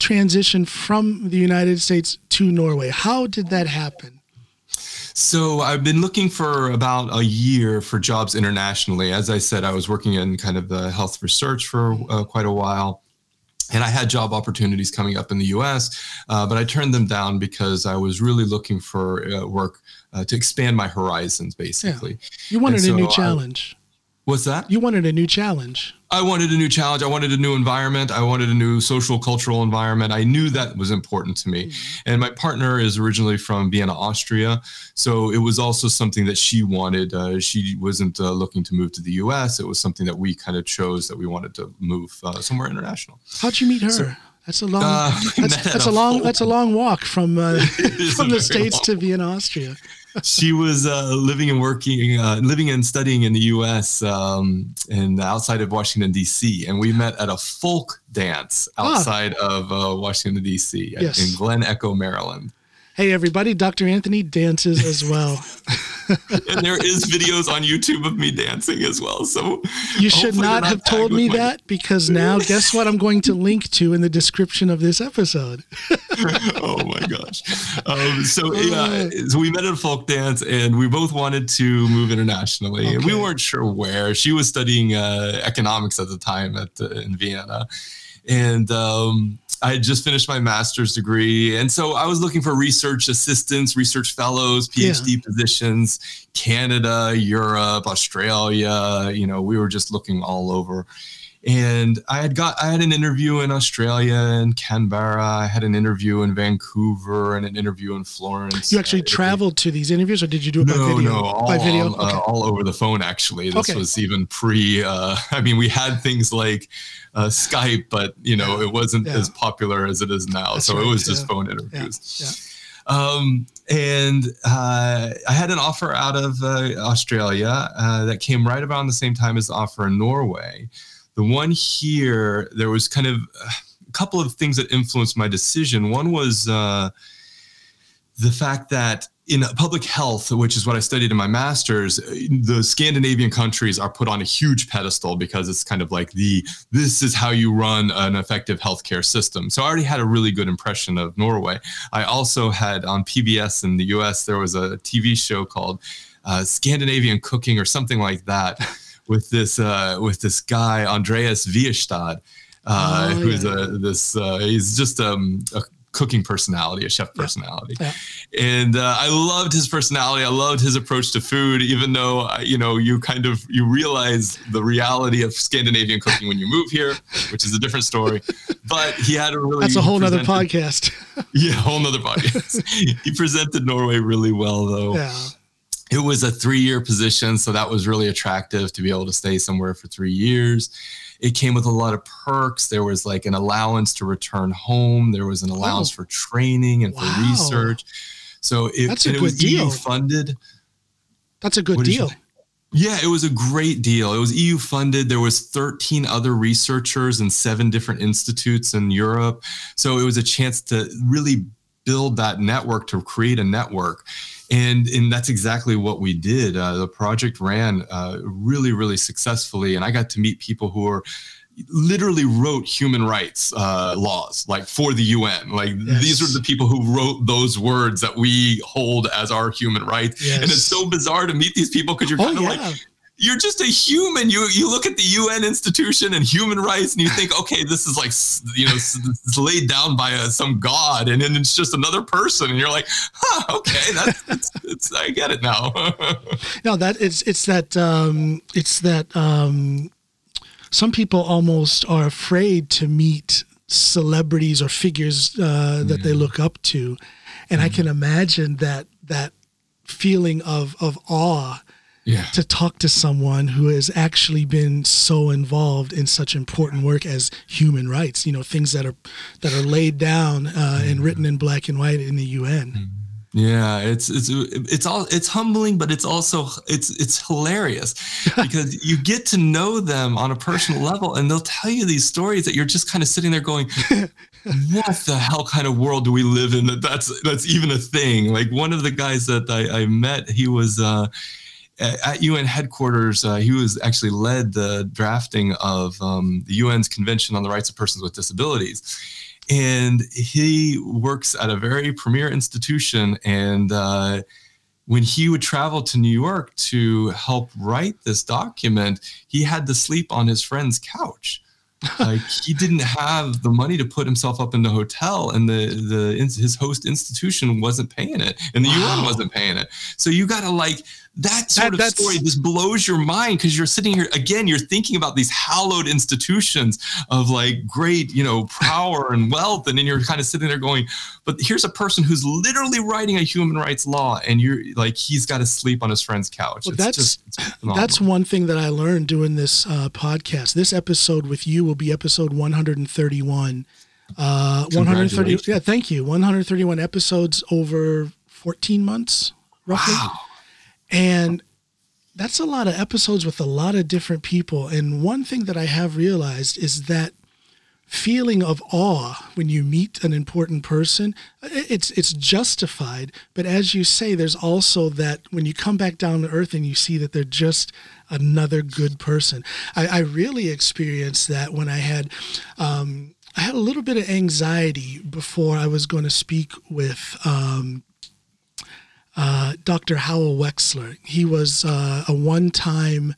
transition from the United States to Norway. How did that happen? So I've been looking for about a year for jobs internationally. As I said, I was working in kind of the health research for quite a while. And I had job opportunities coming up in the US, but I turned them down because I was really looking for work to expand my horizons, basically. Yeah. You wanted a new challenge. What's that? You wanted a new challenge. I wanted a new challenge. I wanted a new environment. I wanted a new social, cultural environment. I knew that was important to me. Mm-hmm. And my partner is originally from Vienna, Austria. So it was also something that she wanted. She wasn't looking to move to the U.S. It was something that we kind of chose, that we wanted to move somewhere international. How'd you meet her? So, that's a long walk from from the States to Vienna, Austria. She was living and working, living and studying in the U.S. And outside of Washington, D.C. And we met at a folk dance outside of Washington, D.C. Yes. In Glen Echo, Maryland. Hey, everybody, Dr. Anthony dances as well. And there is videos on YouTube of me dancing as well. So you should not have told me that, because now guess what I'm going to link to in the description of this episode. Oh, my gosh. So we met at a folk dance, and we both wanted to move internationally. Okay. And we weren't sure where. She was studying economics at the time in Vienna. And I had just finished my master's degree. And so I was looking for research assistants, research fellows, PhD positions, Canada, Europe, Australia. You know, we were just looking all over. And I had an interview in Australia, in Canberra. I had an interview in Vancouver and an interview in Florence. You actually traveled to these interviews, or did you do it by video? No, by video? All over the phone, actually. This was even pre, we had things like Skype, but, you know, it wasn't as popular as it is now. That's so right. It was just phone interviews. Yeah. I had an offer out of Australia that came right around the same time as the offer in Norway. The one here, there was kind of a couple of things that influenced my decision. One was the fact that in public health, which is what I studied in my master's, the Scandinavian countries are put on a huge pedestal because it's kind of like this is how you run an effective healthcare system. So I already had a really good impression of Norway. I also had on PBS in the US, there was a TV show called Scandinavian Cooking or something like that. With this guy Andreas Viestad, who's he's just a cooking personality, a chef personality, and I loved his personality. I loved his approach to food, even though you realize the reality of Scandinavian cooking when you move here, which is a different story. But he had a really that's a whole other podcast. Yeah, whole nother podcast. He presented Norway really well, though. Yeah. It was a 3-year position, so that was really attractive to be able to stay somewhere for 3 years. It came with a lot of perks. There was like an allowance to return home. There was an allowance for training and for research. So it was EU funded. That's a good deal. Yeah, it was a great deal. It was EU funded. There was 13 other researchers and 7 different institutes in Europe. So it was a chance to really build that network, to create a network. And that's exactly what we did. The project ran really, really successfully. And I got to meet people who literally wrote human rights laws, like for the UN. Like these are the people who wrote those words that we hold as our human rights. Yes. And it's so bizarre to meet these people because you're kind of like, you're just a human. You look at the UN institution and human rights, and you think, okay, this is like, you know, it's laid down by some god, and then it's just another person, and you're like, okay, that's I get it now. No, that it's that some people almost are afraid to meet celebrities or figures that they look up to, and I can imagine that feeling of awe. Yeah. To talk to someone who has actually been so involved in such important work as human rights, you know, things that are laid down and written in black and white in the UN. Mm-hmm. Yeah, it's humbling, but it's also it's hilarious because you get to know them on a personal level, and they'll tell you these stories that you're just kind of sitting there going, "What the hell kind of world do we live in that's even a thing?" Like one of the guys that I met, he was. At UN headquarters, he was actually led the drafting of the UN's Convention on the Rights of Persons with Disabilities. And he works at a very premier institution. And when he would travel to New York to help write this document, he had to sleep on his friend's couch. Like, he didn't have the money to put himself up in the hotel, and his host institution wasn't paying it, and the UN wasn't paying it. So you got to, like, that story just blows your mind, because you're sitting here again, you're thinking about these hallowed institutions of, like, great, you know, power and wealth, and then you're kind of sitting there going, but here's a person who's literally writing a human rights law, and you're like, he's got to sleep on his friend's couch. Well, that's one thing that I learned doing this podcast. This episode with you will be episode 131. 130. Yeah, thank you. 131 episodes over 14 months, roughly. Wow. And that's a lot of episodes with a lot of different people. And one thing that I have realized is that feeling of awe when you meet an important person, it's justified. But as you say, there's also that when you come back down to earth and you see that they're just another good person. I really experienced that when I had a little bit of anxiety before I was going to speak with Dr. Howell Wexler. He was a one-time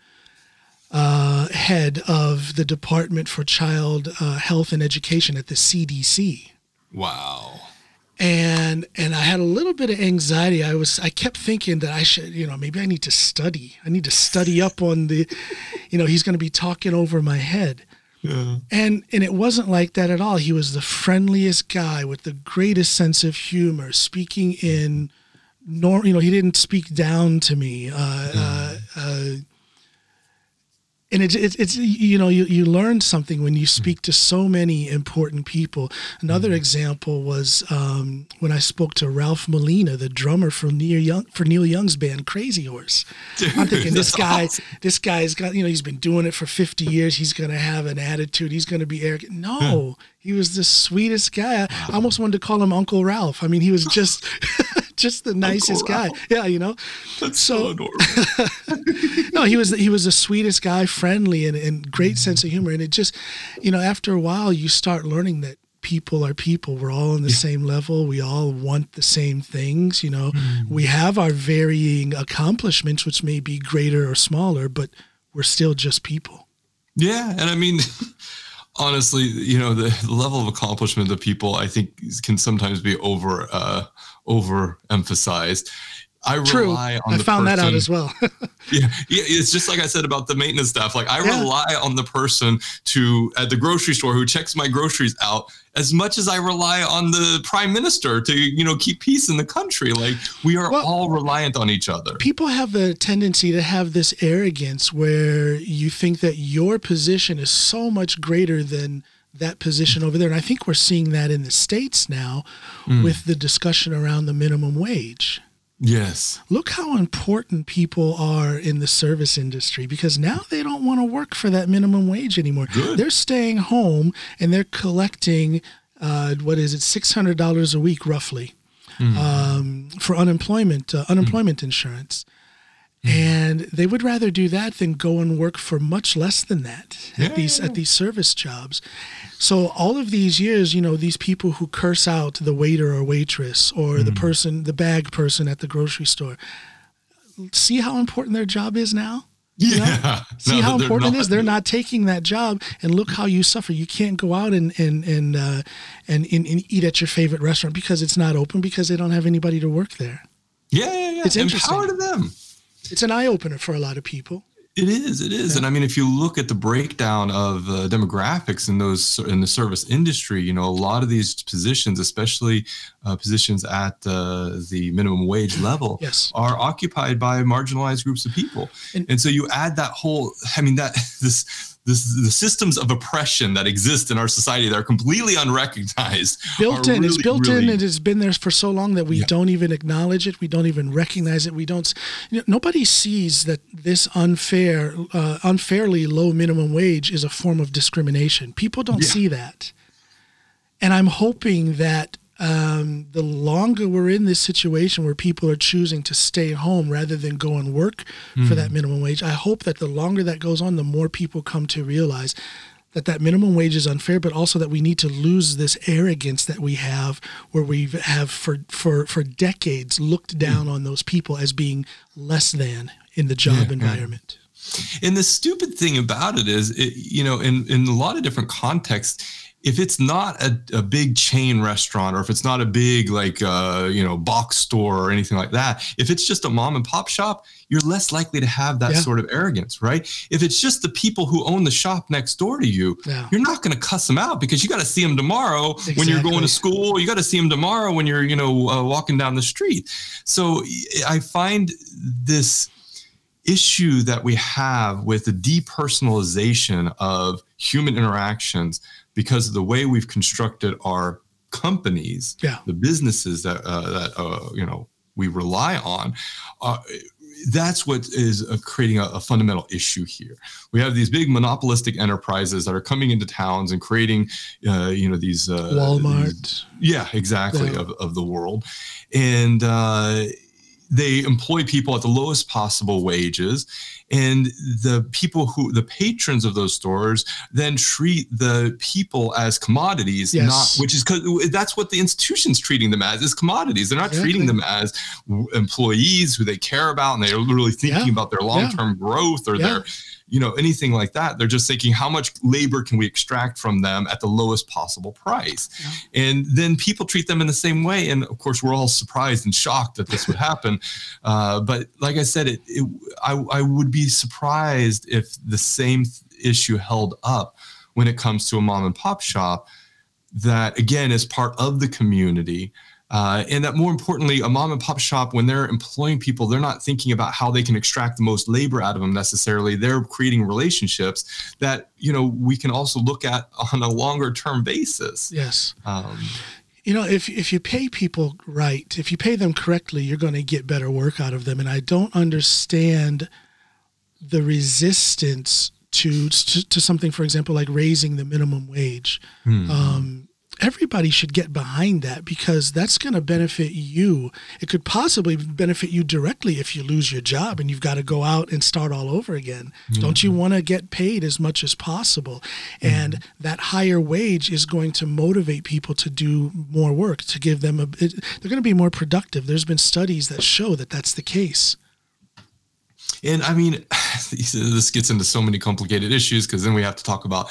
head of the Department for Child Health and Education at the CDC. Wow. And I had a little bit of anxiety. I kept thinking that I should, you know, maybe I need to study. I need to study up on the, you know, he's going to be talking over my head. Yeah. And it wasn't like that at all. He was the friendliest guy with the greatest sense of humor, speaking in, you know, he didn't speak down to me. And it's you know, you learn something when you speak to so many important people. Another example was when I spoke to Ralph Molina, the drummer for Neil Young's band Crazy Horse. Dude, I'm thinking this guy's got, you know, he's been doing it for 50 years. He's going to have an attitude. He's going to be arrogant. No, he was the sweetest guy. I almost wanted to call him Uncle Ralph. I mean, he was just... just the nicest guy. Yeah, you know. That's so adorable. No, he was the sweetest guy, friendly and great sense of humor. And it just, you know, after a while you start learning that people are people. We're all on the same level. We all want the same things, you know. We have our varying accomplishments, which may be greater or smaller, but we're still just people. Yeah, and I mean... honestly, you know, the level of accomplishment of people, I think, can sometimes be overemphasized. I found that out as well. yeah, it's just like I said about the maintenance staff. Like, I rely on the person at the grocery store who checks my groceries out as much as I rely on the prime minister to, you know, keep peace in the country. Like, we are all reliant on each other. People have a tendency to have this arrogance where you think that your position is so much greater than that position over there. And I think we're seeing that in the States now with the discussion around the minimum wage. Yes. Look how important people are in the service industry, because now they don't want to work for that minimum wage anymore. Good. They're staying home and they're collecting, $600 a week roughly for unemployment insurance. And they would rather do that than go and work for much less than that at these service jobs. So all of these years, you know, these people who curse out the waiter or waitress or the bag person at the grocery store, see how important their job is now? You know? Yeah. See how important it is? They're not taking that job, and look how you suffer. You can't go out and eat at your favorite restaurant because it's not open, because they don't have anybody to work there. Yeah. It's interesting. Empower to them. It's an eye-opener for a lot of people. It is. Yeah. And I mean, if you look at the breakdown of demographics in the service industry, you know, a lot of these positions, especially positions at the minimum wage level, are occupied by marginalized groups of people. And so you add that whole, I mean, the systems of oppression that exist in our society that are completely unrecognized. It's built in, and it's been there for so long that we don't even acknowledge it. We don't even recognize it. We don't. You know, nobody sees that this unfairly low minimum wage is a form of discrimination. People don't see that, and I'm hoping that the longer we're in this situation where people are choosing to stay home rather than go and work for that minimum wage, I hope that the longer that goes on, the more people come to realize that that minimum wage is unfair, but also that we need to lose this arrogance that we have, where we have for decades looked down on those people as being less than in the job environment. And the stupid thing about it is, in a lot of different contexts, if it's not a big chain restaurant, or if it's not a big box store or anything like that, if it's just a mom and pop shop, you're less likely to have that sort of arrogance, right? If it's just the people who own the shop next door to you, you're not going to cuss them out because you got to see them tomorrow when you're going to school. You got to see them tomorrow when you're, walking down the street. So I find this issue that we have with the depersonalization of human interactions because of the way we've constructed our companies, the businesses that we rely on, that's what is creating a fundamental issue here. We have these big monopolistic enterprises that are coming into towns and creating, these Walmart. Of the world, and they employ people at the lowest possible wages, and the patrons of those stores then treat the people as commodities, that's what the institution's treating them as, is commodities. They're not treating them as employees who they care about, and they're really thinking about their long-term growth or their, anything like that. They're just thinking, how much labor can we extract from them at the lowest possible price? Yeah. And then people treat them in the same way. And of course, we're all surprised and shocked that this would happen. But like I said, I would be surprised if the same issue held up when it comes to a mom and pop shop that, again, is part of the community. And that, more importantly, a mom and pop shop, when they're employing people, they're not thinking about how they can extract the most labor out of them necessarily. They're creating relationships that, we can also look at on a longer term basis. Yes. If you pay people right, if you pay them correctly, you're going to get better work out of them. And I don't understand the resistance to something, for example, like raising the minimum wage. Everybody should get behind that because that's going to benefit you. It could possibly benefit you directly if you lose your job and you've got to go out and start all over again. Mm-hmm. Don't you want to get paid as much as possible? Mm-hmm. And that higher wage is going to motivate people to do more work, to give them they're going to be more productive. There's been studies that show that that's the case. And I mean, this gets into so many complicated issues because then we have to talk about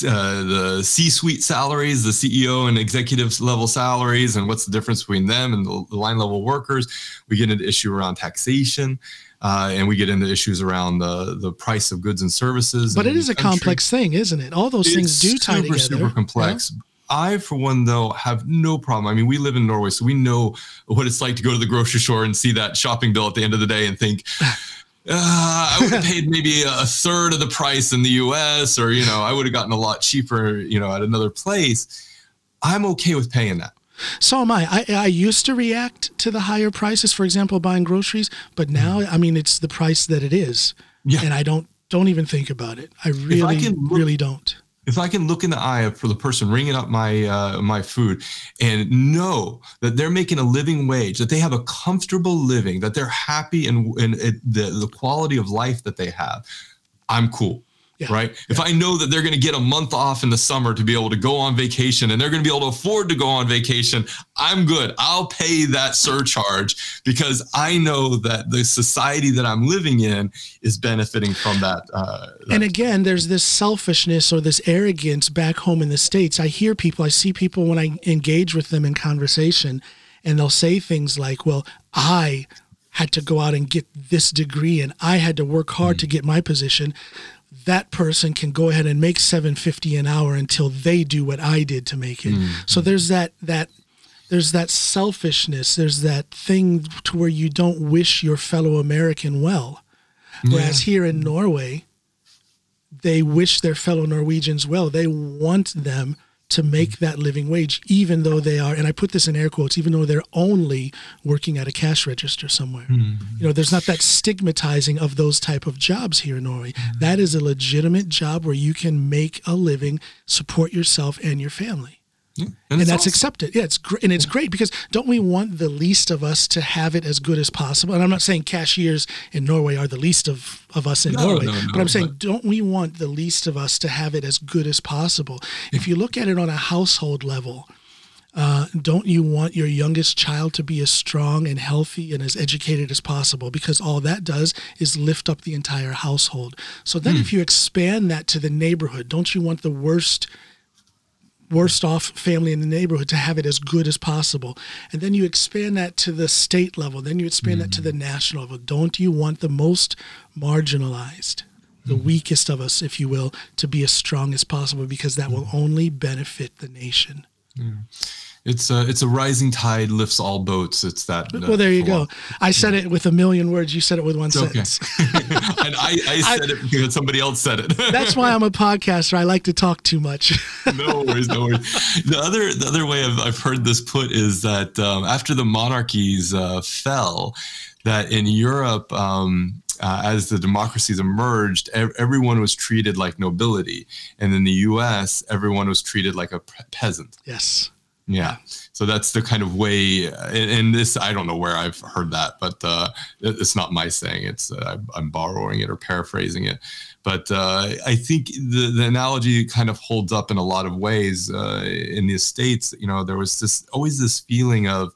the C-suite salaries, the CEO and executive level salaries, and what's the difference between them and the line level workers. We get into issue around taxation, and we get into issues around the price of goods and services. But it is a complex thing, isn't it? All those things do tie together. It's super complex. Yeah. I, for one, though, have no problem. I mean, we live in Norway, so we know what it's like to go to the grocery store and see that shopping bill at the end of the day and think, I would have paid maybe a third of the price in the US, or, I would have gotten a lot cheaper, at another place. I'm okay with paying that. So am I. I used to react to the higher prices, for example, buying groceries, but now, I mean, it's the price that it is. Yeah. And I don't even think about it. I really don't. If I can look in the eye for the person ringing up my my food and know that they're making a living wage, that they have a comfortable living, that they're happy and the quality of life that they have, I'm cool. Yeah, right. Yeah. If I know that they're going to get a month off in the summer to be able to go on vacation and they're going to be able to afford to go on vacation, I'm good. I'll pay that surcharge because I know that the society that I'm living in is benefiting from that. And again, there's this selfishness or this arrogance back home in the States. I see people when I engage with them in conversation, and they'll say things like, well, I had to go out and get this degree and I had to work hard to get my position. That person can go ahead and make $7.50 an hour until they do what I did to make it. Mm-hmm. So there's that selfishness. There's that thing to where you don't wish your fellow American well. Yeah. Whereas here in Norway, they wish their fellow Norwegians well. They want them to make that living wage, even though they are, and I put this in air quotes, even though they're only working at a cash register somewhere. Mm-hmm. There's not that stigmatizing of those type of jobs here in Norway. Mm-hmm. That is a legitimate job where you can make a living, support yourself and your family. Yeah. And that's awesome. Accepted. Yeah, it's great. And it's great because don't we want the least of us to have it as good as possible? And I'm not saying cashiers in Norway are the least of us in Norway, but I'm saying, don't we want the least of us to have it as good as possible? Yeah. If you look at it on a household level, Don't you want your youngest child to be as strong and healthy and as educated as possible? Because all that does is lift up the entire household. So then if you expand that to the neighborhood, don't you want the worst off family in the neighborhood to have it as good as possible? And then you expand that to the state level. Then you expand that to the national level. Don't you want the most marginalized, the weakest of us, if you will, to be as strong as possible? Because that will only benefit the nation. Yeah. It's a rising tide lifts all boats. It's that. Well, there you go. I said it with a million words. You said it with one sentence. Okay. And I said it because somebody else said it. That's why I'm a podcaster. I like to talk too much. No worries. The other way I've heard this put is that after the monarchies fell, that in Europe, as the democracies emerged, everyone was treated like nobility. And in the U.S., everyone was treated like a peasant. Yes. Yeah. So that's the kind of way, and this, I don't know where I've heard that, but it's not my saying. It's I'm borrowing it or paraphrasing it. But I think the analogy kind of holds up in a lot of ways. In the States, you know, there was always this feeling of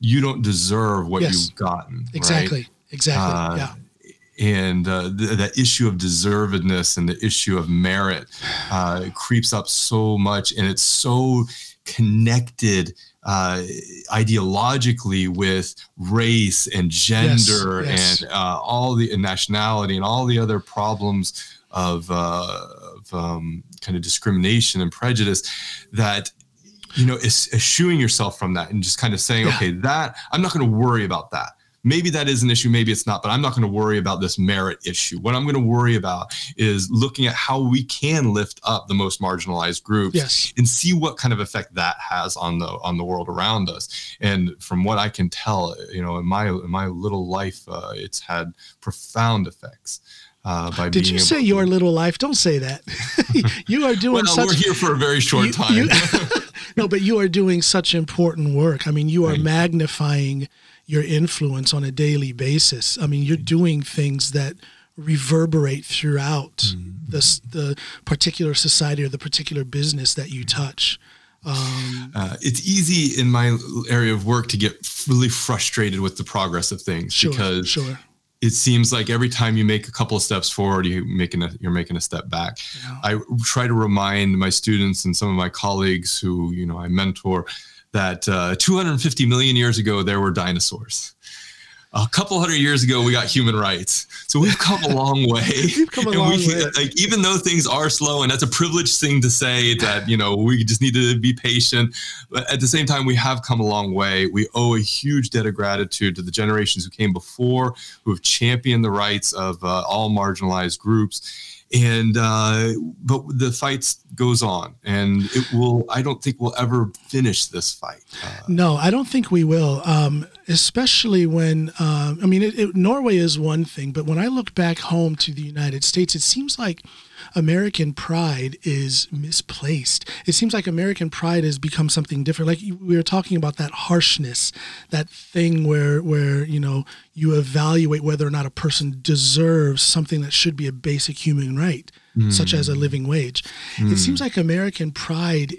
you don't deserve what you've gotten. Exactly. Right? Exactly. Yeah. And the issue of deservedness and the issue of merit creeps up so much, and it's so connected ideologically with race and gender and all the nationality and all the other problems of kind of discrimination and prejudice that, you know, is eschewing yourself from that and just kind of saying, okay, that I'm not going to worry about that. Maybe that is an issue, maybe it's not, but I'm not going to worry about this merit issue. What I'm going to worry about is looking at how we can lift up the most marginalized groups and see what kind of effect that has on the world around us. And from what I can tell, you know, in my little life, it's had profound effects. Did you say your little life? Don't say that. You are doing we're here for a very short time. No, but you are doing such important work. I mean, you are magnifying your influence on a daily basis. I mean, you're doing things that reverberate throughout the particular society or the particular business that you touch. It's easy in my area of work to get really frustrated with the progress of things because it seems like every time you make a couple of steps forward, you're making a step back. Yeah. I try to remind my students and some of my colleagues who, you know, I mentor, that 250 million years ago, there were dinosaurs. A couple hundred years ago, we got human rights. So we've come a long way. We've come a long way. Like, even though things are slow, and that's a privileged thing to say that, you know, we just need to be patient. But at the same time, we have come a long way. We owe a huge debt of gratitude to the generations who came before, who have championed the rights of all marginalized groups. And, but the fight goes on, and I don't think we'll ever finish this fight. No, I don't think we will. Especially when, I mean, Norway is one thing, but when I look back home to the United States, it seems like American pride is misplaced. It seems like American pride has become something different. Like we were talking about that harshness, that thing where you know, you evaluate whether or not a person deserves something that should be a basic human right, such as a living wage. It seems like American pride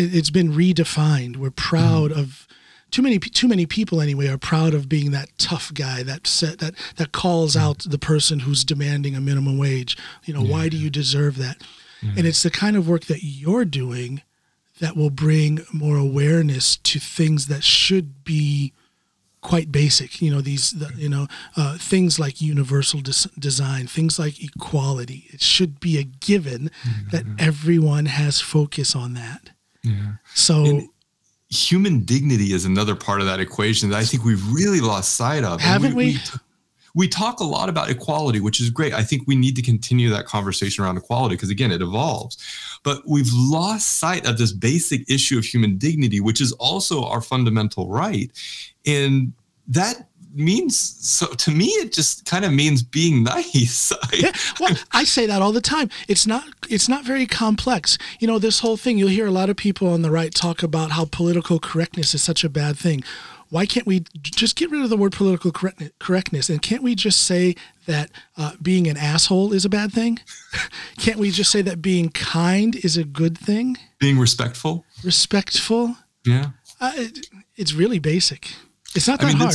it's been redefined. We're proud of too many people anyway are proud of being that tough guy that calls out the person who's demanding a minimum wage. You know, why do you deserve that? Yeah. And it's the kind of work that you're doing that will bring more awareness to things that should be quite basic. You know, things like universal design, things like equality. It should be a given that everyone has focus on that. Yeah. So. Human dignity is another part of that equation that I think we've really lost sight of. Haven't we? We talk a lot about equality, which is great. I think we need to continue that conversation around equality because, again, it evolves. But we've lost sight of this basic issue of human dignity, which is also our fundamental right. And that means, so to me, it just kind of means being nice. Yeah, well, I say that all the time. It's not very complex. You know, this whole thing, you'll hear a lot of people on the right talk about how political correctness is such a bad thing. why can't we just get rid of the word political correctness? And can't we just say that being an asshole is a bad thing? Can't we just say that being kind is a good thing? Being respectful. Respectful. Yeah. It's really basic. It's not that hard.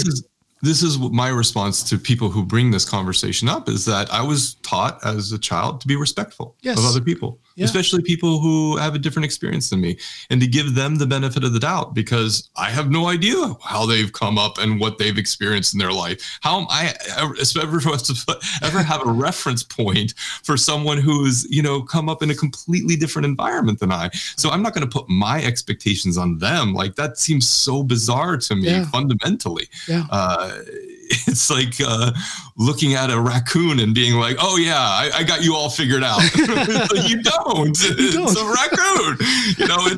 This is my response to people who bring this conversation up, is that I was taught as a child to be respectful of other people, especially people who have a different experience than me, and to give them the benefit of the doubt, because I have no idea how they've come up and what they've experienced in their life. How am I ever have a reference point for someone who's, come up in a completely different environment than I? So I'm not going to put my expectations on them. Like, that seems so bizarre to me fundamentally. Yeah. It's like looking at a raccoon and being like, oh, yeah, I got you all figured out. Like, you don't. It's a raccoon.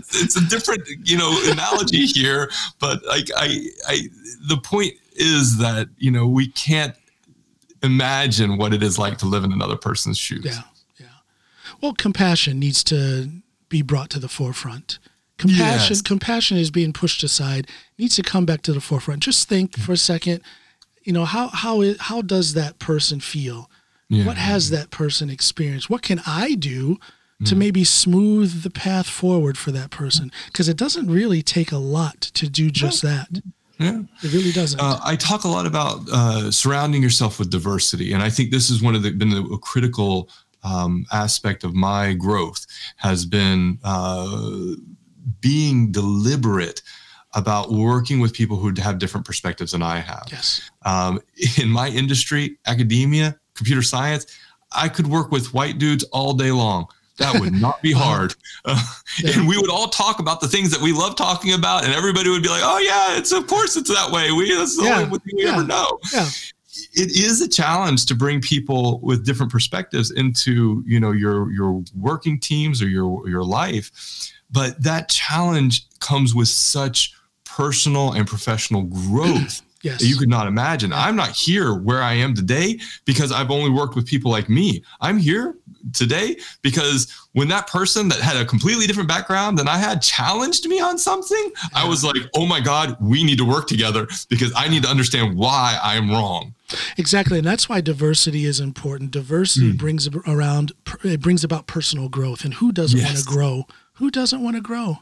It's a different, analogy here. But like, the point is that, we can't imagine what it is like to live in another person's shoes. Yeah. Yeah. Well, compassion needs to be brought to the forefront. Compassion is being pushed aside, needs to come back to the forefront. Just think for a second, how does that person feel? Yeah. What has that person experienced? What can I do to maybe smooth the path forward for that person? Because it doesn't really take a lot to do just that. Yeah, it really doesn't. I talk a lot about surrounding yourself with diversity. And I think this is one of the critical aspect of my growth, has been being deliberate about working with people who have different perspectives than I have. Yes. In my industry, academia, computer science, I could work with white dudes all day long. That would not be hard. And we would all talk about the things that we love talking about, and everybody would be like, oh yeah, it's of course it's that way. That's the only thing we ever know. Yeah. It is a challenge to bring people with different perspectives into, your working teams or your life. But that challenge comes with such personal and professional growth that you could not imagine. I'm not here where I am today because I've only worked with people like me. I'm here today because when that person that had a completely different background than I had challenged me on something, I was like, oh my God, we need to work together because I need to understand why I'm wrong. Exactly. And that's why diversity is important. Diversity brings about personal growth. And who doesn't want to grow? Who doesn't want to grow?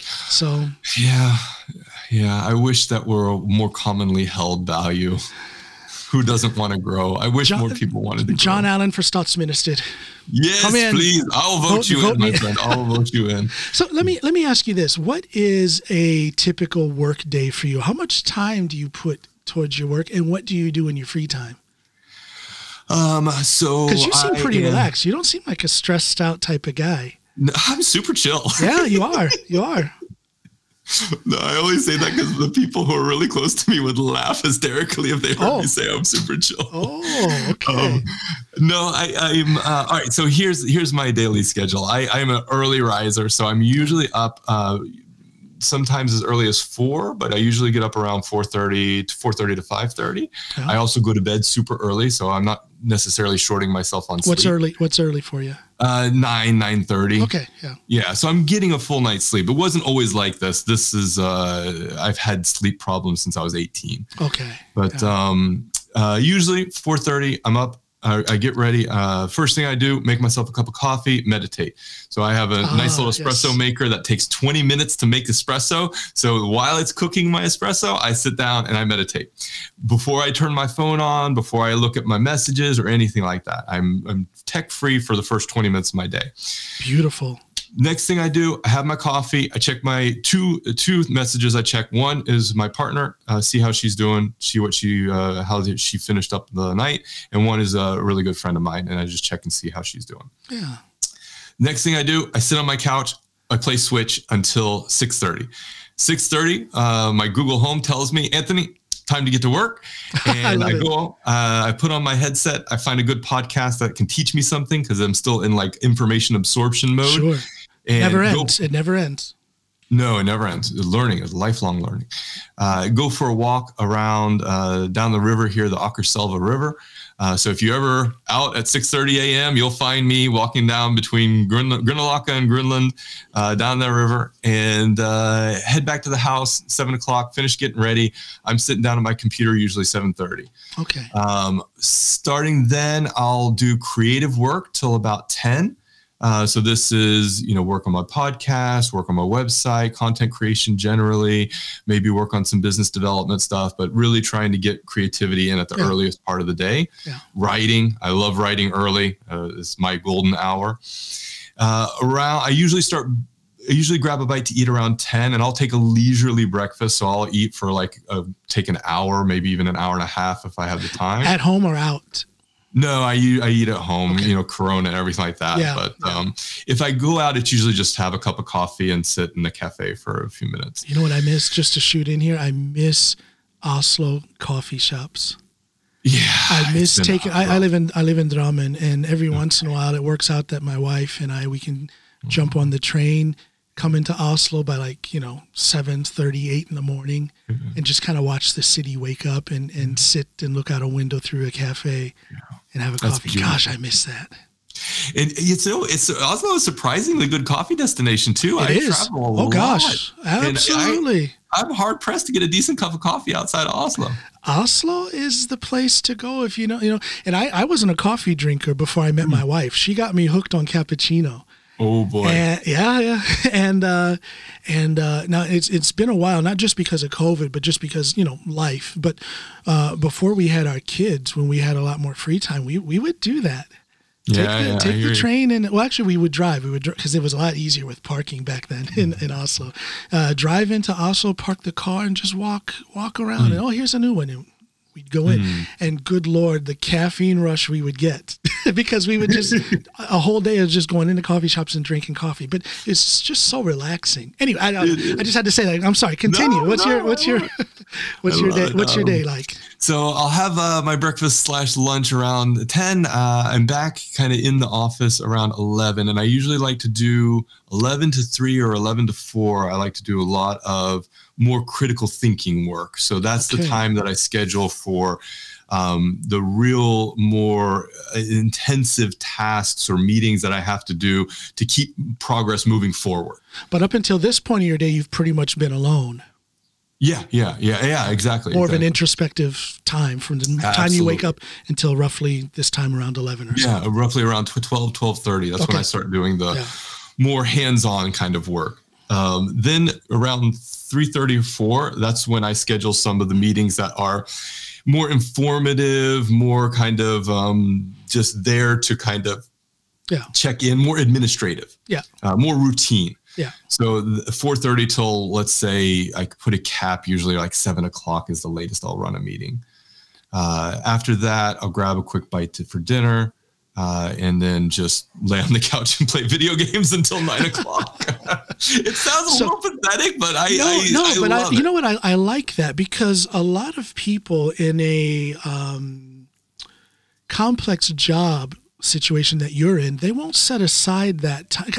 So. Yeah. I wish that were a more commonly held value. Who doesn't want to grow? I wish more people wanted to grow. John Allen for Statsminister. Yes, please. I'll vote you in, my friend. I'll vote you in. So let me ask you this. What is a typical work day for you? How much time do you put towards your work, and what do you do in your free time? Because you seem pretty relaxed. You don't seem like a stressed out type of guy. No, I'm super chill. Yeah, you are. No, I always say that because the people who are really close to me would laugh hysterically if they heard me say I'm super chill. Oh, okay. I'm all right. So here's my daily schedule. I'm an early riser, so I'm usually up sometimes as early as 4, but I usually get up around 4:30 to 5:30. Oh. I also go to bed super early, so I'm not necessarily shorting myself on sleep. What's early for you? 9:30. Okay. Yeah. Yeah. So I'm getting a full night's sleep. It wasn't always like this. This is, I've had sleep problems since I was 18. Okay. But, usually 4:30, I'm up. I get ready. First thing I do, make myself a cup of coffee, meditate. So I have a nice little espresso maker that takes 20 minutes to make espresso. So while it's cooking my espresso, I sit down and I meditate. Before I turn my phone on, before I look at my messages or anything like that, I'm tech free for the first 20 minutes of my day. Beautiful. Next thing I do, I have my coffee. I check my two messages. I check. One is my partner, see how she's doing, how she finished up the night, and one is a really good friend of mine, and I just check and see how she's doing. Yeah. Next thing I do, I sit on my couch. I play Switch until 6:30. 6:30, my Google Home tells me, Anthony, time to get to work. And I go, I put on my headset. I find a good podcast that can teach me something because I'm still in like information absorption mode. Sure. It never ends. No, it never ends. Learning is lifelong learning. Go for a walk around down the river here, the Akerselva River. So if you're ever out at 6:30 a.m., you'll find me walking down between Grinalaka and Greenland down that river, and head back to the house, 7 o'clock, finish getting ready. I'm sitting down at my computer, usually 7:30. Okay. Starting then, I'll do creative work till about 10. So this is, work on my podcast, work on my website, content creation generally, maybe work on some business development stuff, but really trying to get creativity in at the earliest part of the day. Yeah. Writing. I love writing early. It's my golden hour. I usually grab a bite to eat around 10, and I'll take a leisurely breakfast. So I'll eat for take an hour, maybe even an hour and a half if I have the time. At home or out? No, I eat at home, okay. Corona and everything like that. Yeah, but if I go out, it's usually just have a cup of coffee and sit in the cafe for a few minutes. You know what I miss? Just to shoot in here, I miss Oslo coffee shops. Yeah, I miss taking. I live in Drammen, and every once in a while, it works out that my wife and I can jump on the train, come into Oslo by 7:38 in the morning, and just kind of watch the city wake up and sit and look out a window through a cafe. Yeah. And have a coffee. Gosh, I miss that. And Oslo is surprisingly good coffee destination too. I travel a lot. Oh gosh, absolutely. I'm hard pressed to get a decent cup of coffee outside of Oslo. Oslo is the place to go if you know. And I wasn't a coffee drinker before I met my wife. She got me hooked on cappuccino. Oh boy. And, yeah. And now it's been a while, not just because of COVID, but just because, life. But before we had our kids, when we had a lot more free time, we would do that. Take the train and we would drive. We would, because it was a lot easier with parking back then in Oslo. Drive into Oslo, park the car and just walk around and here's a new one. And we'd go in and good Lord, the caffeine rush we would get because we would just a whole day of just going into coffee shops and drinking coffee. But it's just so relaxing. Anyway, I just had to say that. I'm sorry. Continue. What's your day like? So I'll have my breakfast / lunch around 10. I'm back kind of in the office around 11, and I usually like to do 11 to 3 or 11 to 4. I like to do a lot of more critical thinking work. So that's the time that I schedule for the real more intensive tasks or meetings that I have to do to keep progress moving forward. But up until this point of your day, you've pretty much been alone. Yeah, exactly. More of an introspective time from the time you wake up until roughly this time around 11 or so. Yeah, roughly around 12:30. That's when I start doing the more hands-on kind of work. Then around 3:30 or 4, that's when I schedule some of the meetings that are more informative, more kind of just there to kind of check in, more administrative, more routine. Yeah. So 4:30 till, let's say, I put a cap, usually 7 o'clock is the latest I'll run a meeting. After that, I'll grab a quick bite for dinner. And then just lay on the couch and play video games until 9 o'clock. It sounds a little pathetic, but I love it. You know what? I like that because a lot of people in a complex job situation that you're in, they won't set aside that time.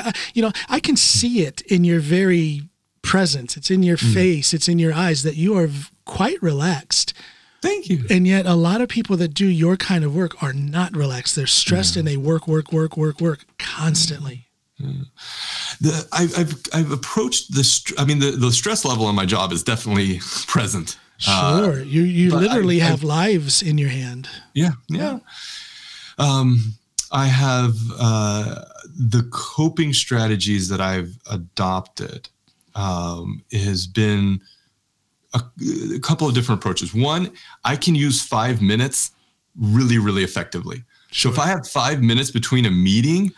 I can see it in your very presence. It's in your face. It's in your eyes that you are quite relaxed. Thank you. And yet a lot of people that do your kind of work are not relaxed. They're stressed and they work constantly. Yeah. I've approached this. The stress level on my job is definitely present. Sure. You literally have lives in your hand. Yeah. I have the coping strategies that I've adopted has been a couple of different approaches. One, I can use 5 minutes really, really effectively. Sure. So if I have 5 minutes between a meeting,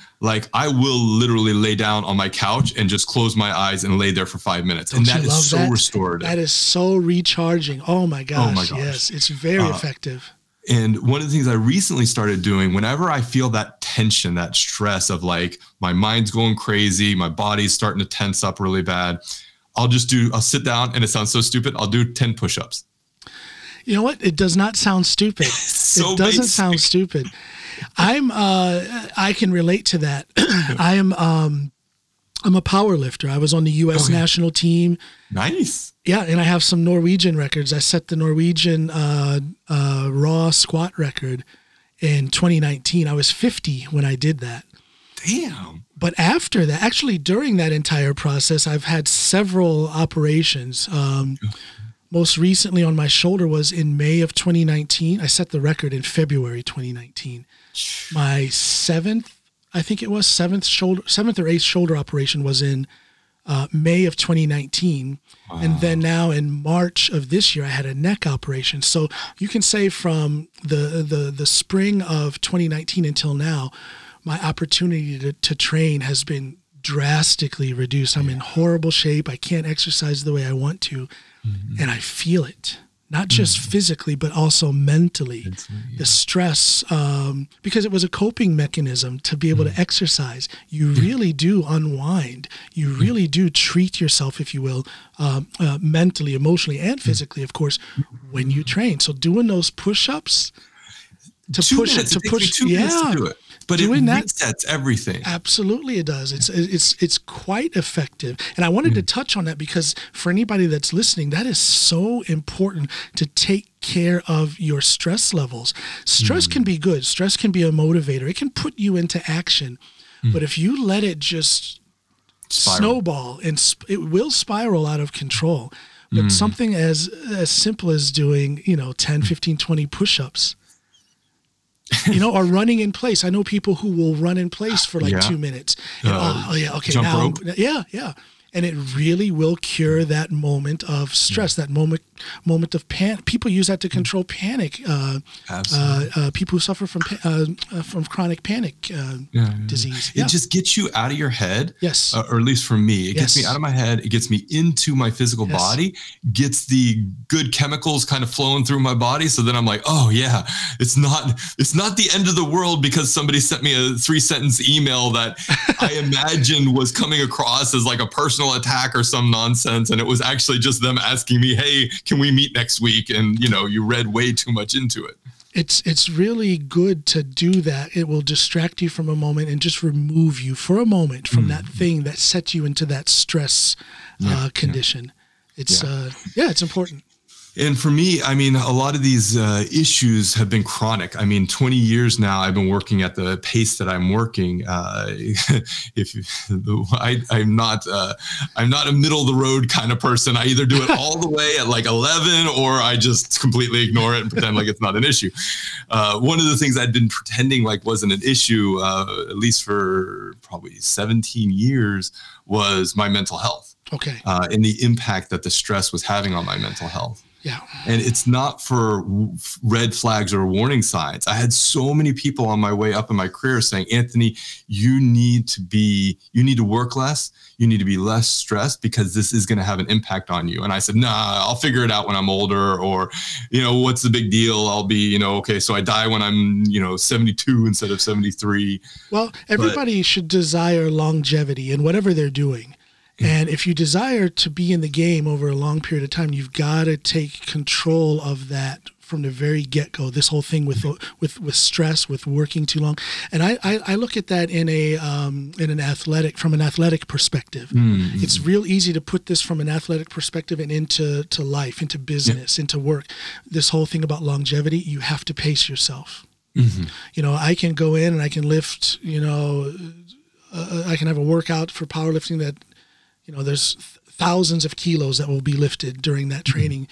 I will literally lay down on my couch and just close my eyes and lay there for 5 minutes. Don't and that is so restorative. That is so recharging. Oh my gosh. Yes. It's very effective. And one of the things I recently started doing, whenever I feel that tension, that stress of my mind's going crazy, my body's starting to tense up really bad, I'll sit down, and it sounds so stupid, I'll do 10 push-ups. You know what? It does not sound stupid. It doesn't sound stupid. I can relate to that. I am I'm a power lifter. I was on the U.S. national team. Nice. Yeah, and I have some Norwegian records. I set the Norwegian raw squat record in 2019. I was 50 when I did that. Damn. But after that, actually during that entire process, I've had several operations. Most recently on my shoulder was in May of 2019. I set the record in February 2019. My seventh or eighth shoulder operation was in May of 2019. Wow. And then now in March of this year, I had a neck operation. So you can say from the spring of 2019 until now, my opportunity to train has been drastically reduced. I'm in horrible shape. I can't exercise the way I want to. Mm-hmm. And I feel it, not just physically, but also mentally. The stress, because it was a coping mechanism to be able to exercise. You really do unwind. You really do treat yourself, if you will, mentally, emotionally, and physically, of course, when you train. So doing those push-ups to do it. But it resets everything. Absolutely, it does. It's quite effective. And I wanted to touch on that because for anybody that's listening, that is so important to take care of your stress levels. Stress can be good. Stress can be a motivator. It can put you into action. But if you let it just snowball, and it will spiral out of control. But something as simple as doing, 10, 15, 20 push-ups, or running in place. I know people who will run in place for 2 minutes. And, jump rope. Yeah. And it really will cure that moment of stress, that moment of panic. People use that to control panic. People who suffer from chronic panic disease. Yeah. It just gets you out of your head. Yes. Or at least for me, it gets me out of my head. It gets me into my physical body, gets the good chemicals kind of flowing through my body. So then I'm like, it's not the end of the world because somebody sent me a 3-sentence email that I imagined was coming across as like a personal attack or some nonsense. And it was actually just them asking me, hey, can we meet next week? And you read way too much into it. It's really good to do that. It will distract you from a moment and just remove you for a moment from that thing that set you into that stress condition. Yeah. It's important. And for me, a lot of these issues have been chronic. 20 years now, I've been working at the pace that I'm working. I'm not a middle of the road kind of person. I either do it all the way at 11, or I just completely ignore it and pretend like it's not an issue. One of the things I'd been pretending wasn't an issue, at least for probably 17 years, was my mental health. Okay. And the impact that the stress was having on my mental health. Yeah. And it's not for red flags or warning signs. I had so many people on my way up in my career saying, Anthony, you need to work less. You need to be less stressed because this is going to have an impact on you. And I said, I'll figure it out when I'm older, or, what's the big deal? I'll be, okay. So I die when I'm, 72 instead of 73. Well, everybody should desire longevity in whatever they're doing. And if you desire to be in the game over a long period of time, you've got to take control of that from the very get-go, this whole thing with stress, with working too long. And I look at that from an athletic perspective. Mm-hmm. It's real easy to put this from an athletic perspective and into life, into business, into work. This whole thing about longevity, you have to pace yourself. Mm-hmm. I can go in and I can lift, I can have a workout for powerlifting that, there's thousands of kilos that will be lifted during that training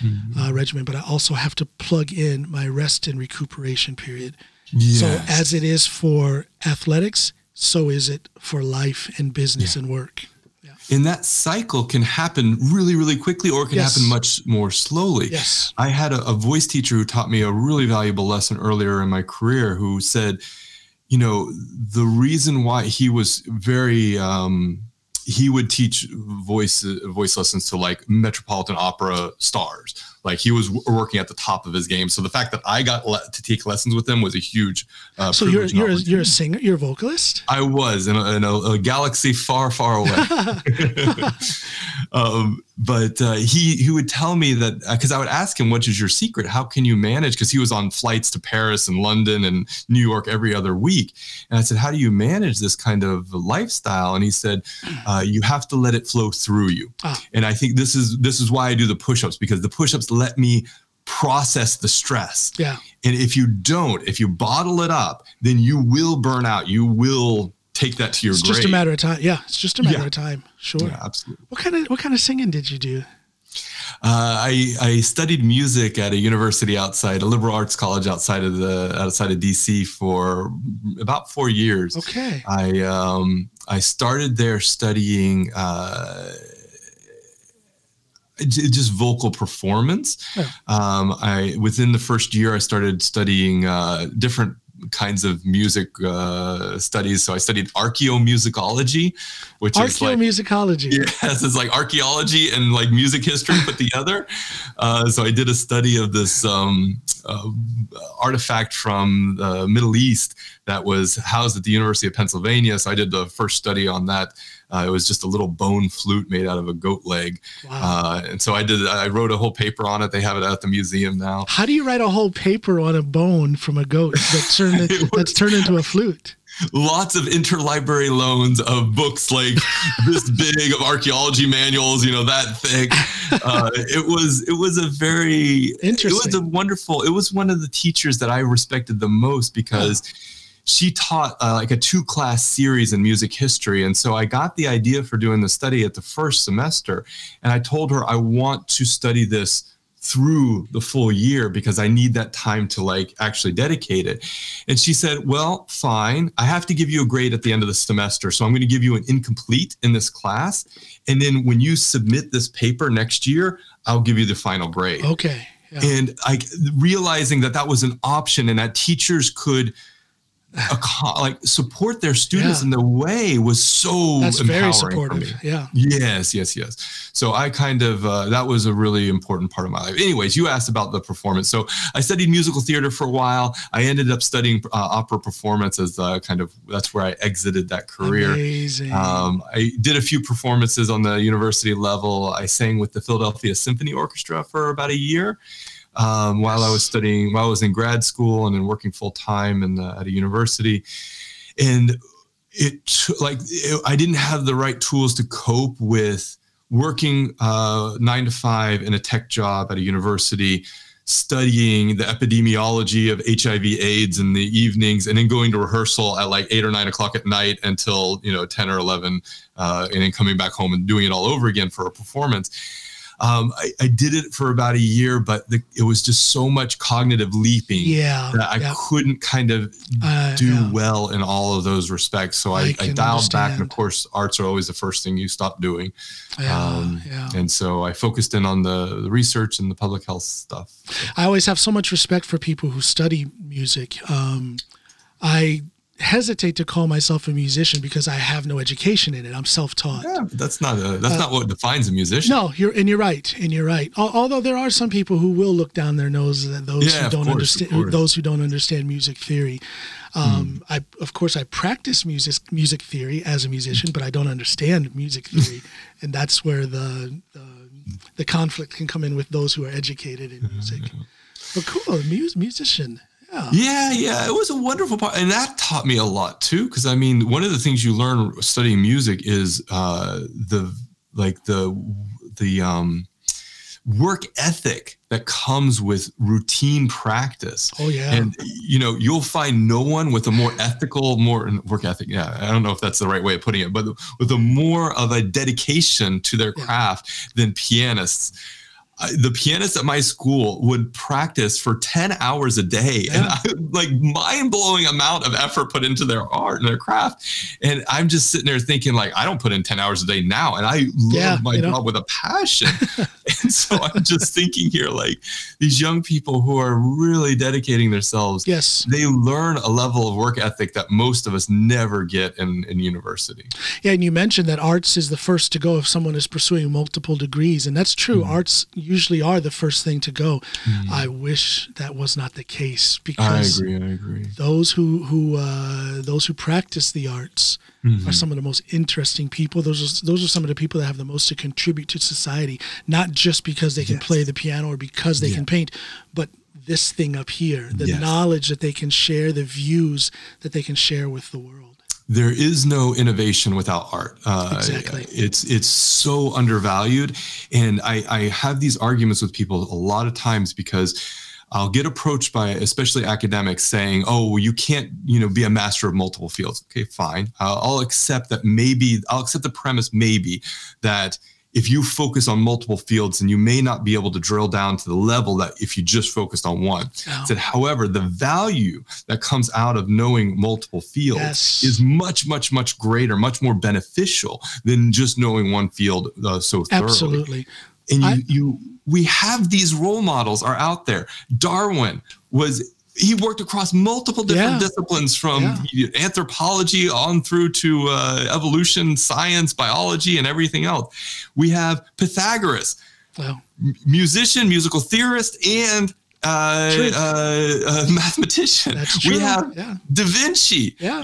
regimen, but I also have to plug in my rest and recuperation period. Yes. So as it is for athletics, so is it for life and business and work. Yeah. And that cycle can happen really, really quickly, or it can happen much more slowly. Yes. I had a voice teacher who taught me a really valuable lesson earlier in my career who said, the reason why he was very... he would teach voice lessons to metropolitan opera stars, Like, he was working at the top of his game. So the fact that I got to take lessons with him was a huge So you're a singer, you're a vocalist? I was in a galaxy far, far away. But he would tell me that, because I would ask him, what is your secret? How can you manage? Because he was on flights to Paris and London and New York every other week. And I said, how do you manage this kind of lifestyle? And he said, you have to let it flow through you. Oh. And I think this is why I do the push-ups, because the push-ups let me process the stress. Yeah. And if you bottle it up, then you will burn out. You will take that to your grave. It's just a matter of time. Yeah, it's just a matter of time. Sure. Yeah, absolutely. What kind of singing did you do? I studied music at a university outside, a liberal arts college outside of DC for about 4 years. Okay. I started there studying just vocal performance. Yeah. Within the first year, I started studying different kinds of music studies. So I studied archaeomusicology, which is like archaeomusicology. Yes, it's like archaeology and like music history put together. So I did a study of this artifact from the Middle East that was housed at the University of Pennsylvania. So I did the first study on that. It was just a little bone flute made out of a goat leg. Wow. And so I wrote a whole paper on it. They have it at the museum now. How do you write a whole paper on a bone from a goat that's turned into a flute? Lots of interlibrary loans of books like this big, of archaeology manuals, that thick. It was a very interesting. It was it was one of the teachers that I respected the most, because she taught like a 2-class series in music history. And so I got the idea for doing the study at the first semester. And I told her, I want to study this through the full year because I need that time to like actually dedicate it. And she said, well, fine, I have to give you a grade at the end of the semester. So I'm going to give you an incomplete in this class. And then when you submit this paper next year, I'll give you the final grade. Okay. Yeah. And realizing that was an option and that teachers could support their students in the way was so That's empowering very supportive. For me. Yeah. Yes. So I that was a really important part of my life. Anyways, you asked about the performance. So I studied musical theater for a while. I ended up studying opera performance as that's where I exited that career. Amazing. I did a few performances on the university level. I sang with the Philadelphia Symphony Orchestra for about a year. While I was in grad school and then working full time at a university, and I didn't have the right tools to cope with working 9 to 5 in a tech job at a university, studying the epidemiology of HIV/AIDS in the evenings, and then going to rehearsal at like 8 or 9 o'clock at night until 10 or 11, and then coming back home and doing it all over again for a performance. I did it for about a year, but it was just so much cognitive leaping that I couldn't kind of do well in all of those respects. So I dialed back, and of course, arts are always the first thing you stop doing. And so I focused in on the research and the public health stuff. So. I always have so much respect for people who study music. I hesitate to call myself a musician because I have no education in it. I'm self-taught. Yeah, but that's not what defines a musician. No, you're right. Although there are some people who will look down their noses at those who don't understand music theory. I practice music theory as a musician, but I don't understand music theory, and that's where the conflict can come in with those who are educated in music. But cool, musician. Yeah. It was a wonderful part. And that taught me a lot too. Cause I mean, one of the things you learn studying music is, the work ethic that comes with routine practice. Oh yeah. And you'll find no one with a more ethical, more work ethic. Yeah. I don't know if that's the right way of putting it, but with a more of a dedication to their craft than pianists. The pianists at my school would practice for 10 hours a day and mind blowing amount of effort put into their art and their craft. And I'm just sitting there thinking I don't put in 10 hours a day now. And I love my job with a passion. So I'm just thinking here, like these young people who are really dedicating themselves, yes, they learn a level of work ethic that most of us never get in university. Yeah, and you mentioned that arts is the first to go if someone is pursuing multiple degrees, and that's true. Mm-hmm. Arts usually are the first thing to go. Mm-hmm. I wish that was not the case, because I agree. Those who practice the arts, mm-hmm, are some of the most interesting people. Those are some of the people that have the most to contribute to society, not just because they can, yes, play the piano or because they, yeah, can paint, but this thing up here, the, yes, knowledge that they can share, the views that they can share with the world. There is no innovation without art. Exactly. It's so undervalued. And I have these arguments with people a lot of times, because I'll get approached by, especially academics, saying, oh, well, you can't, be a master of multiple fields. Okay, fine. I'll accept the premise maybe that if you focus on multiple fields, and you may not be able to drill down to the level that if you just focused on one. Oh. Said, however, the value that comes out of knowing multiple fields, yes, is much, much, much greater, much more beneficial than just knowing one field so thoroughly. Absolutely. And we have these role models are out there. Darwin he worked across multiple different, yeah, disciplines, from, yeah, anthropology on through to evolution, science, biology, and everything else. We have Pythagoras, wow, musician, musical theorist, and mathematician. That's true. We have, yeah, Da Vinci, yeah,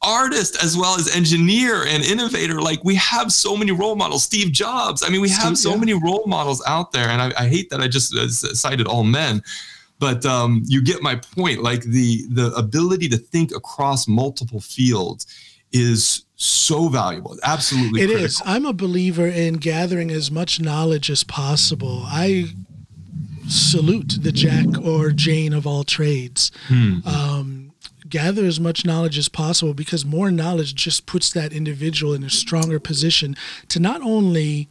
artist as well as engineer and innovator. Like, we have so many role models. Steve Jobs. I mean, we have so, yeah, many role models out there. And I hate that I just cited all men, but you get my point. Like, the ability to think across multiple fields is so valuable. Absolutely critical. It is. I'm a believer in gathering as much knowledge as possible. I salute the Jack or Jane of all trades. Hmm. Gather as much knowledge as possible, because more knowledge just puts that individual in a stronger position to not only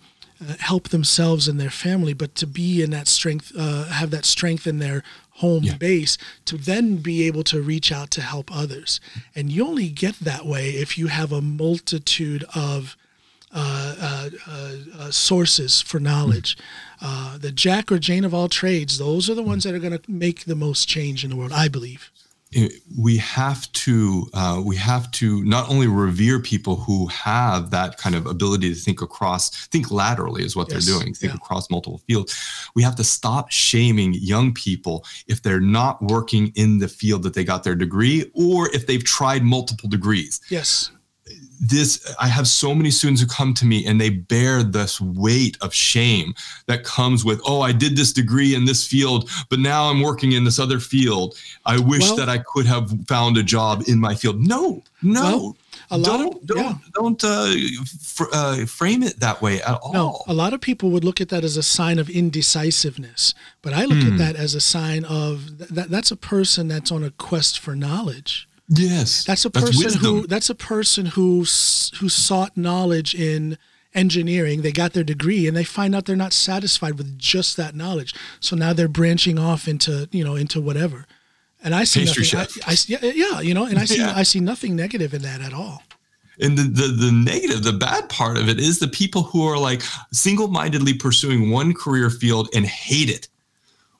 help themselves and their family, but to be in that strength, have that strength in their home, yeah, base, to then be able to reach out to help others. And you only get that way if you have a multitude of sources for knowledge. The Jack or Jane of all trades, those are the ones that are going to make the most change in the world, I believe. We have to not only revere people who have that kind of ability to think laterally is what, yes, they're doing, think, yeah, across multiple fields. We have to stop shaming young people if they're not working in the field that they got their degree, or if they've tried multiple degrees. Yes. I have so many students who come to me and they bear this weight of shame that comes with, oh, I did this degree in this field, but now I'm working in this other field. I wish that I could have found a job in my field. No. Well, don't frame it that way at all. No, a lot of people would look at that as a sign of indecisiveness, but I look at that as a sign of that's a person that's on a quest for knowledge. Yes, that's a person who sought knowledge in engineering. They got their degree and they find out they're not satisfied with just that knowledge. So now they're branching off into whatever. And I see pastry nothing. I see nothing negative in that at all. And the negative, the bad part of it is the people who are like single-mindedly pursuing one career field and hate it.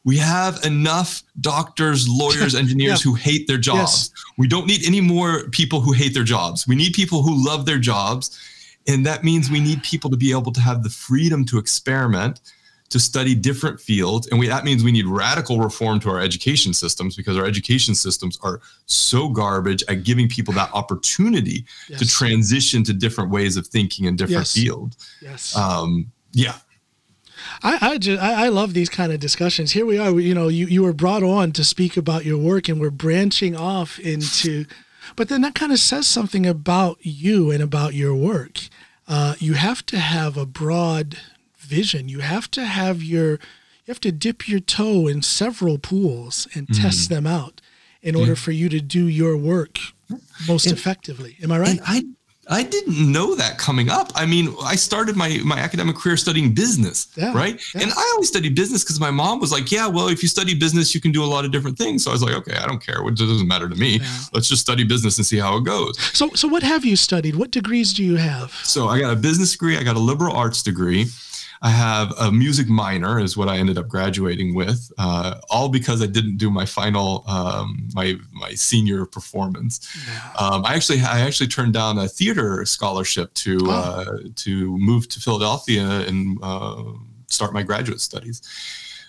We have enough doctors, lawyers, engineers, yeah, who hate their jobs. Yes. We don't need any more people who hate their jobs. We need people who love their jobs. And that means we need people to be able to have the freedom to experiment, to study different fields. And that means we need radical reform to our education systems, because our education systems are so garbage at giving people that opportunity, yes, to transition to different ways of thinking in different, yes, fields. Yes. Yeah. I love these kind of discussions. Here we are. You were brought on to speak about your work, and we're branching off into, but then that kind of says something about you and about your work. You have to have a broad vision. You have to dip your toe in several pools and test them out in order for you to do your work most effectively. Am I right? I didn't know that coming up. I mean, I started my academic career studying business, right? Yeah. And I always studied business because my mom was like, yeah, well, if you study business, you can do a lot of different things. So I was like, okay, I don't care. It doesn't matter to me. Yeah. Let's just study business and see how it goes. So what have you studied? What degrees do you have? So I got a business degree. I got a liberal arts degree. I have a music minor is what I ended up graduating with, all because I didn't do my final, my senior performance. I actually turned down a theater scholarship to move to Philadelphia and start my graduate studies.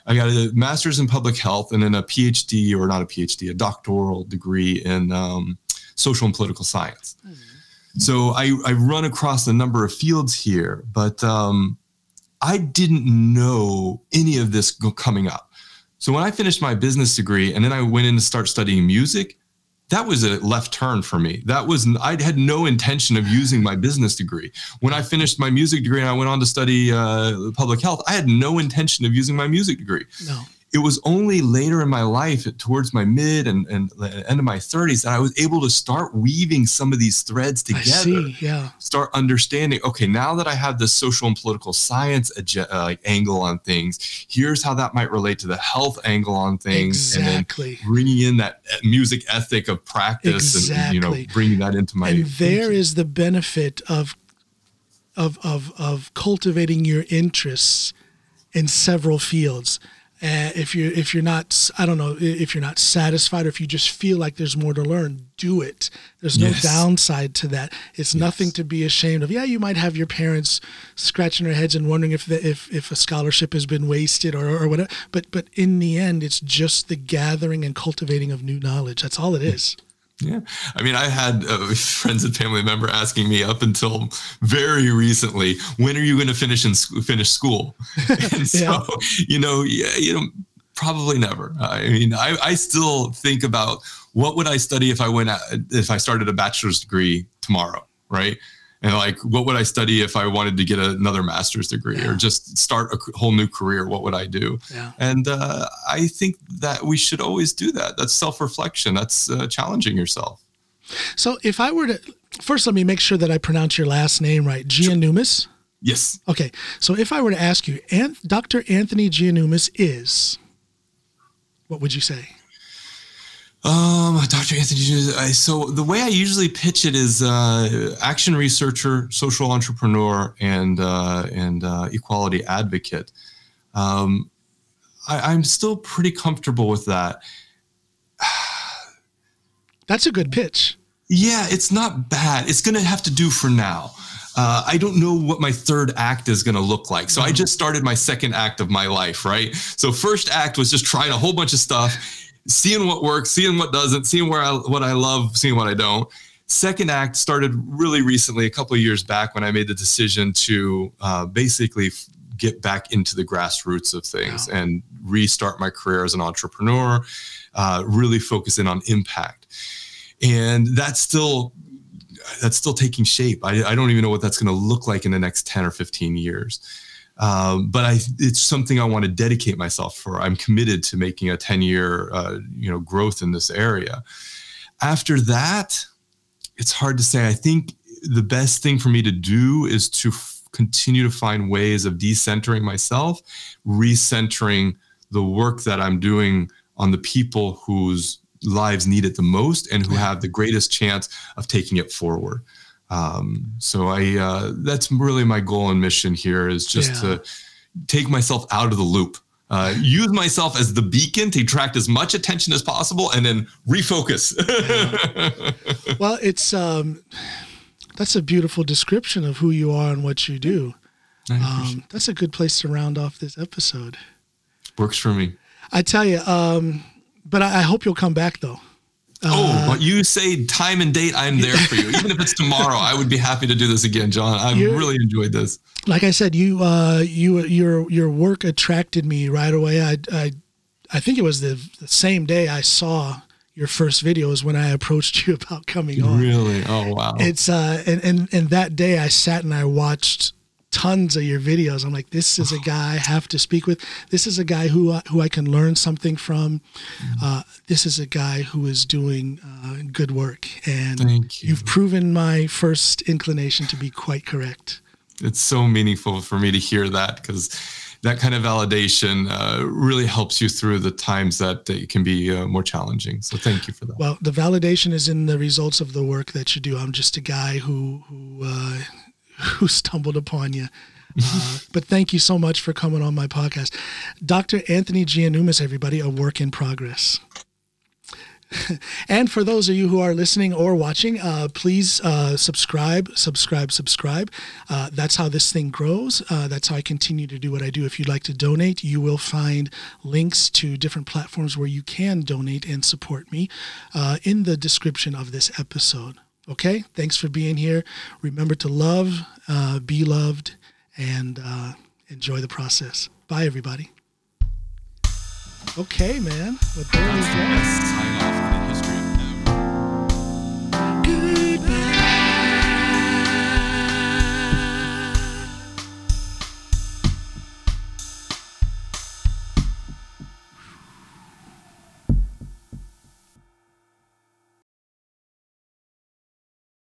I got a master's in public health and then a doctoral degree in social and political science. Mm-hmm. So I run across a number of fields here, but I didn't know any of this coming up. So when I finished my business degree and then I went in to start studying music, that was a left turn for me. I had no intention of using my business degree. When I finished my music degree and I went on to study public health, I had no intention of using my music degree. No. It was only later in my life, towards my mid and end of my 30s, that I was able to start weaving some of these threads together. I see, yeah. Start understanding, okay, now that I have this social and political science angle on things, here's how that might relate to the health angle on things. Exactly. And then bringing in that music ethic of practice. Exactly. And bringing that into my... And there thinking. Is the benefit of cultivating your interests in several fields. If you're not satisfied, or if you just feel like there's more to learn, do it. There's no downside to that. It's nothing to be ashamed of. Yeah, you might have your parents scratching their heads and wondering if a scholarship has been wasted or whatever. But in the end, it's just the gathering and cultivating of new knowledge. That's all it is. Yeah. I mean, I had friends and family member asking me up until very recently, when are you going to finish school? And so, probably never. I mean, I still think about what would I study if I started a bachelor's degree tomorrow, right? And what would I study if I wanted to get another master's degree or just start a whole new career? What would I do? Yeah. And I think that we should always do that. That's self-reflection. That's challenging yourself. So if I were to, first let me make sure that I pronounce your last name right. Giannoumis? Sure. Yes. Okay. So if I were to ask you, Dr. Anthony Giannoumis is, what would you say? Dr. Anthony, so the way I usually pitch it is action researcher, social entrepreneur, and equality advocate. I'm still pretty comfortable with that. That's a good pitch. Yeah, it's not bad. It's going to have to do for now. I don't know what my third act is going to look like. So I just started my second act of my life, right? So first act was just trying a whole bunch of stuff. Seeing what works, seeing what doesn't, seeing what I love, seeing what I don't. Second act started really recently, a couple of years back, when I made the decision to basically get back into the grassroots of things and restart my career as an entrepreneur, really focus in on impact. And that's still taking shape. I don't even know what that's going to look like in the next 10 or 15 years. But it's something I want to dedicate myself for. I'm committed to making a 10-year, growth in this area. After that, it's hard to say. I think the best thing for me to do is to continue to find ways of decentering myself, recentering the work that I'm doing on the people whose lives need it the most and who have the greatest chance of taking it forward. So that's really my goal and mission here is just to take myself out of the loop, use myself as the beacon to attract as much attention as possible and then refocus. Yeah. Well, it's, that's a beautiful description of who you are and what you do. That's a good place to round off this episode. Works for me. I tell you, but I hope you'll come back though. But you say time and date, I'm there for you. Even if it's tomorrow, I would be happy to do this again, John. I've really enjoyed this. Like I said, your work attracted me right away. I think it was the same day I saw your first video is when I approached you about coming on. Really? Oh, wow. It's and that day I sat and I watched tons of your videos. I'm like, this is a guy I have to speak with. This is a guy who I can learn something from. This is a guy who is doing good work. And you've proven my first inclination to be quite correct. It's so meaningful for me to hear that because that kind of validation really helps you through the times that it can be more challenging. So thank you for that. Well, the validation is in the results of the work that you do. I'm just a guy who stumbled upon you But thank you so much for coming on my podcast. Dr. Anthony Giannoumis, everybody, a work in progress. And for those of you who are listening or watching, please subscribe. That's how this thing grows. That's how I continue to do what I do. If you'd like to donate, you will find links to different platforms where you can donate and support me in the description of this episode. Okay? Thanks for being here. Remember to love, be loved, and enjoy the process. Bye, everybody. Okay, man. Well, there we go.